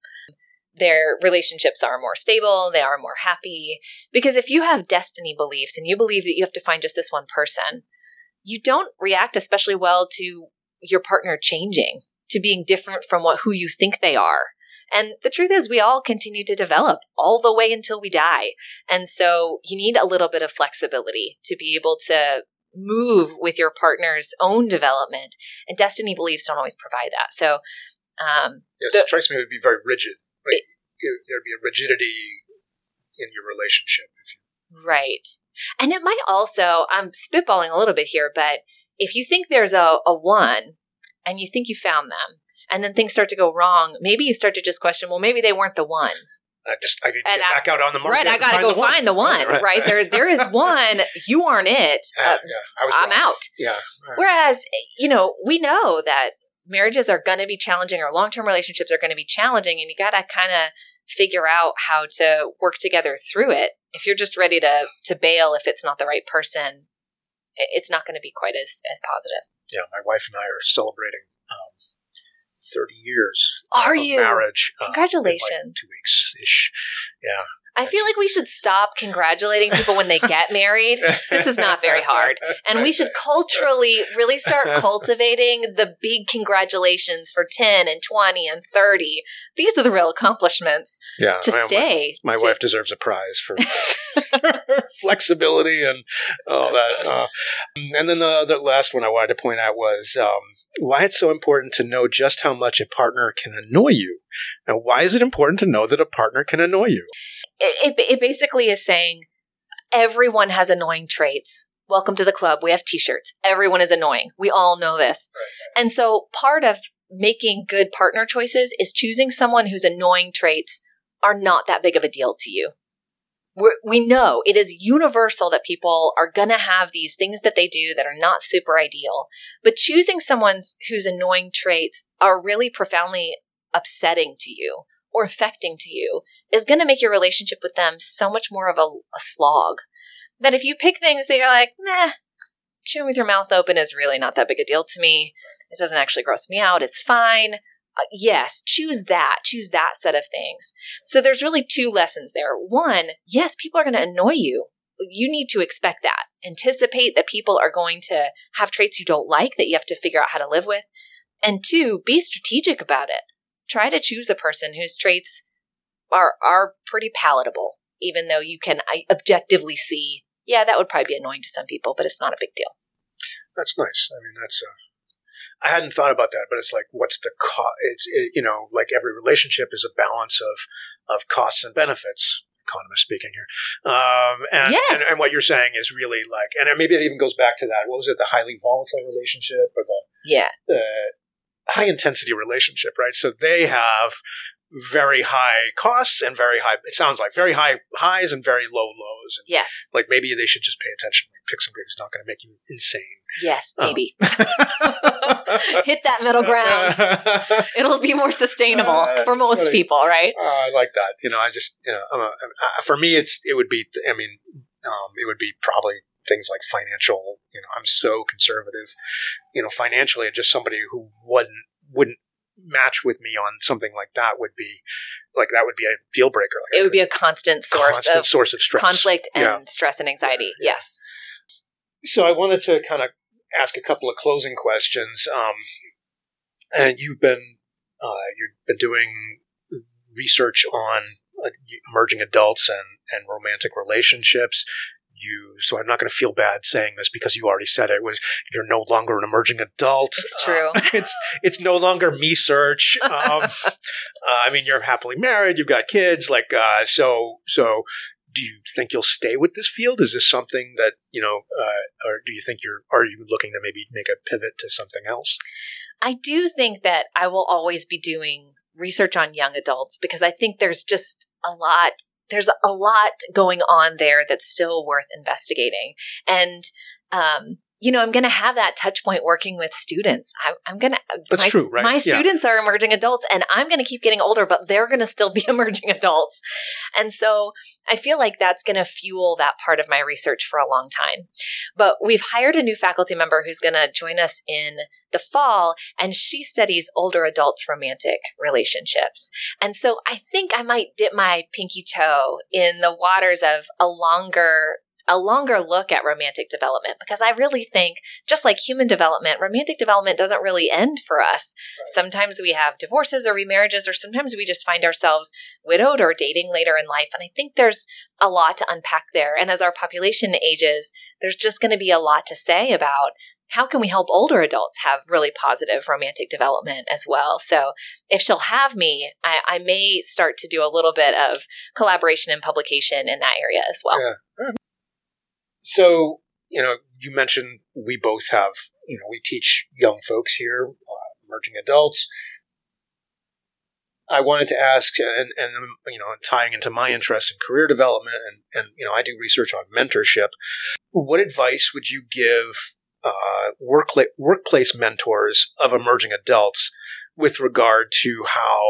Their relationships are more stable, they are more happy, because if you have destiny beliefs and you believe that you have to find just this one person, you don't react especially well to your partner changing, to being different from who you think they are. And the truth is we all continue to develop all the way until we die. And so you need a little bit of flexibility to be able to move with your partner's own development. And destiny beliefs don't always provide that. So it strikes me it would be very rigid. Like, there'd be a rigidity in your relationship. Right. And it might also, I'm spitballing a little bit here, but if you think there's a one and you think you found them, and then things start to go wrong, maybe you start to just question, well, maybe they weren't the one. I need to get back out on the market. Right, I got to go find the one, right? There is one. You aren't it. I'm wrong. Out. Yeah. Right. Whereas, we know that marriages are going to be challenging, or long-term relationships are going to be challenging, and you got to kind of figure out how to work together through it. If you're just ready to bail if it's not the right person, it's not going to be quite as positive. Yeah, my wife and I are celebrating 30 years of marriage. Congratulations. In like 2 weeks-ish. Yeah. I feel like we should stop congratulating people when they get married. This is not very hard. And we should culturally really start cultivating the big congratulations for 10 and 20 and 30. These are the real accomplishments stay. My wife deserves a prize for flexibility and all that. And then the last one I wanted to point out was why it's so important to know just how much a partner can annoy you. And why is it important to know that a partner can annoy you? It basically is saying everyone has annoying traits. Welcome to the club. We have t-shirts. Everyone is annoying. We all know this. Right. And so part of making good partner choices is choosing someone whose annoying traits are not that big of a deal to you. We know it is universal that people are going to have these things that they do that are not super ideal. But choosing someone whose annoying traits are really profoundly upsetting to you or affecting to you is going to make your relationship with them so much more of a slog. That if you pick things that you're like, nah, chewing with your mouth open is really not that big a deal to me. It doesn't actually gross me out. It's fine. Yes, choose that set of things. So there's really two lessons there. One, yes, people are going to annoy you. You need to expect that. Anticipate that people are going to have traits you don't like that you have to figure out how to live with. And two, be strategic about it. Try to choose a person whose traits are pretty palatable, even though you can objectively see, that would probably be annoying to some people, but it's not a big deal. That's nice. I mean, that's I hadn't thought about that, but it's like, what's the cost? Like every relationship is a balance of costs and benefits. Economist speaking here. And what you're saying is really like, and maybe it even goes back to that. What was it? The highly volatile relationship or the high intensity relationship, right? So they have very high costs and very high, it sounds like very high highs and very low lows. And yes. Like maybe they should just pay attention. Pick somebody who's not going to make you insane. Yes, maybe. Hit that middle ground. It'll be more sustainable for most people, right? I like that. For me, it would be probably things like financial. I'm so conservative, financially, and just somebody who wouldn't match with me on something like that would be a deal breaker. It would be a constant source of stress, conflict, and stress and anxiety. Yeah. Yes. So I wanted to kind of ask a couple of closing questions. And you've been doing research on emerging adults and romantic relationships. So I'm not going to feel bad saying this because you already said it was you're no longer an emerging adult. It's true. It's no longer me search. You're happily married, you've got kids, so. Do you think you'll stay with this field? Is this something that, or do you think are you looking to maybe make a pivot to something else? I do think that I will always be doing research on young adults because I think there's just a lot going on there that's still worth investigating. And, I'm going to have that touch point working with students. My students are emerging adults, and I'm going to keep getting older, but they're going to still be emerging adults. And so I feel like that's going to fuel that part of my research for a long time. But we've hired a new faculty member who's going to join us in the fall, and she studies older adults' romantic relationships. And so I think I might dip my pinky toe in the waters of a longer look at romantic development, because I really think, just like human development, romantic development doesn't really end for us. Right. Sometimes we have divorces or remarriages, or sometimes we just find ourselves widowed or dating later in life. And I think there's a lot to unpack there. And as our population ages, there's just going to be a lot to say about how can we help older adults have really positive romantic development as well. So if she'll have me, I may start to do a little bit of collaboration and publication in that area as well. Yeah. So, you mentioned we both have, we teach young folks here, emerging adults. I wanted to ask, and tying into my interest in career development and I do research on mentorship. What advice would you give workplace mentors of emerging adults with regard to how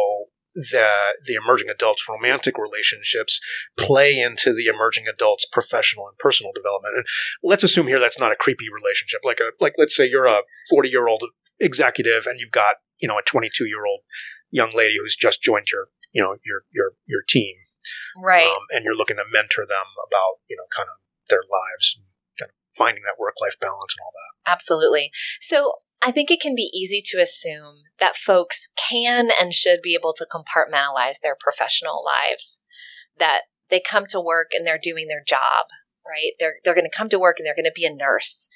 the emerging adults' romantic relationships play into the emerging adults' professional and personal development? And let's assume here that's not a creepy relationship. Like let's say you're a 40-year-old executive and you've got, a 22-year-old young lady who's just joined your team. Right. And you're looking to mentor them about, kind of their lives and kind of finding that work-life balance and all that. Absolutely. So I think it can be easy to assume that folks can and should be able to compartmentalize their professional lives, that they come to work and they're doing their job, right? They're going to come to work and they're going to be a nurse.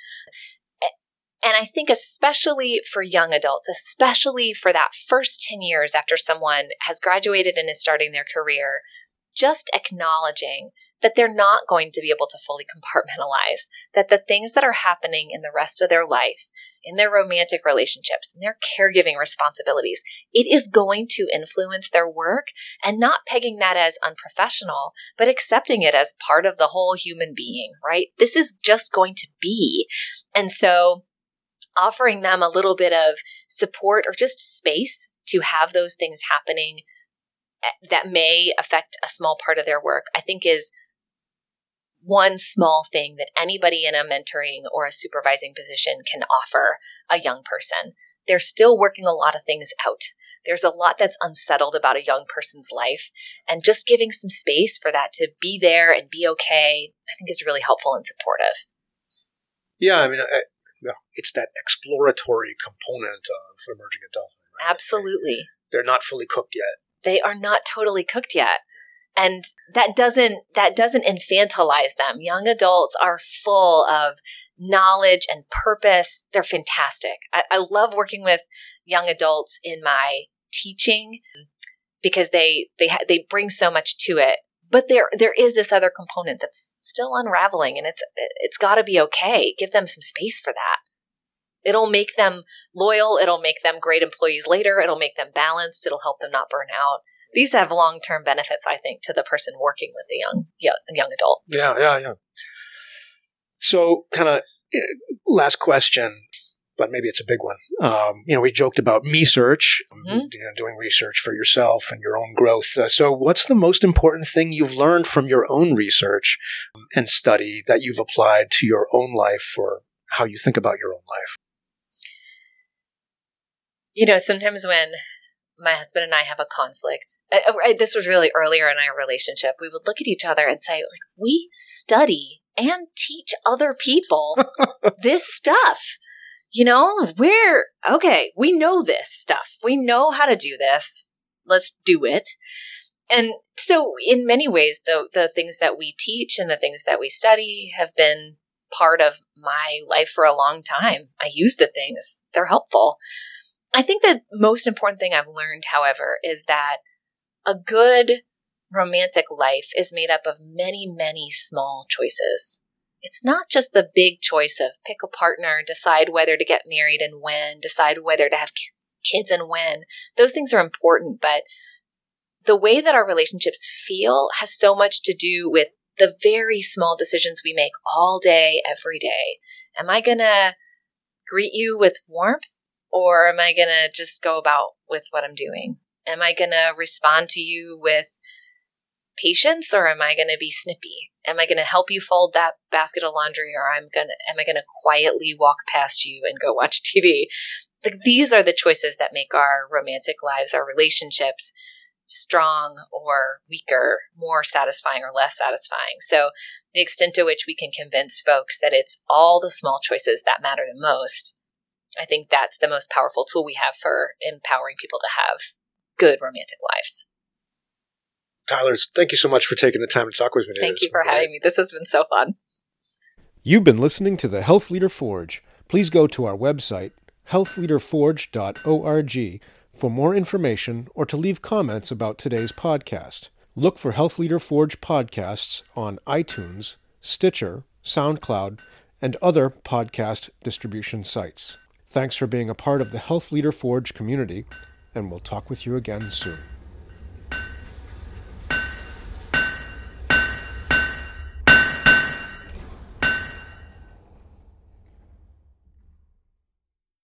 And I think especially for young adults, especially for that first 10 years after someone has graduated and is starting their career, just acknowledging that they're not going to be able to fully compartmentalize, that the things that are happening in the rest of their life, in their romantic relationships, in their caregiving responsibilities, it is going to influence their work, and not pegging that as unprofessional, but accepting it as part of the whole human being, right? This is just going to be. And so offering them a little bit of support or just space to have those things happening that may affect a small part of their work, I think is one small thing that anybody in a mentoring or a supervising position can offer a young person. They're still working a lot of things out. There's a lot that's unsettled about a young person's life, and just giving some space for that to be there and be okay, I think is really helpful and supportive. Yeah, it's that exploratory component of emerging adulthood. Right? Absolutely. They're not fully cooked yet. They are not totally cooked yet. And that doesn't infantilize them. Young adults are full of knowledge and purpose. They're fantastic. I love working with young adults in my teaching because they bring so much to it. But there is this other component that's still unraveling, and it's got to be okay. Give them some space for that. It'll make them loyal. It'll make them great employees later. It'll make them balanced. It'll help them not burn out. These have long-term benefits, I think, to the person working with the young adult. Yeah. So kind of last question, but maybe it's a big one. We joked about me search, doing research for yourself and your own growth. So what's the most important thing you've learned from your own research and study that you've applied to your own life or how you think about your own life? Sometimes when my husband and I have a conflict. This was really earlier in our relationship. We would look at each other and say, we study and teach other people this stuff. We know this stuff. We know how to do this. Let's do it. And so in many ways, the things that we teach and the things that we study have been part of my life for a long time. I use the things. They're helpful. I think the most important thing I've learned, however, is that a good romantic life is made up of many, many small choices. It's not just the big choice of pick a partner, decide whether to get married and when, decide whether to have kids and when. Those things are important, but the way that our relationships feel has so much to do with the very small decisions we make all day, every day. Am I going to greet you with warmth? Or am I going to just go about with what I'm doing? Am I going to respond to you with patience, or am I going to be snippy? Am I going to help you fold that basket of laundry, or am I going to quietly walk past you and go watch TV? These are the choices that make our romantic lives, our relationships, strong or weaker, more satisfying or less satisfying. So the extent to which we can convince folks that it's all the small choices that matter the most, I think that's the most powerful tool we have for empowering people to have good romantic lives. Tyler, thank you so much for taking the time to talk with me today. Thank you for having me. This has been so fun. You've been listening to the Health Leader Forge. Please go to our website, healthleaderforge.org, for more information or to leave comments about today's podcast. Look for Health Leader Forge podcasts on iTunes, Stitcher, SoundCloud, and other podcast distribution sites. Thanks for being a part of the Health Leader Forge community, and we'll talk with you again soon.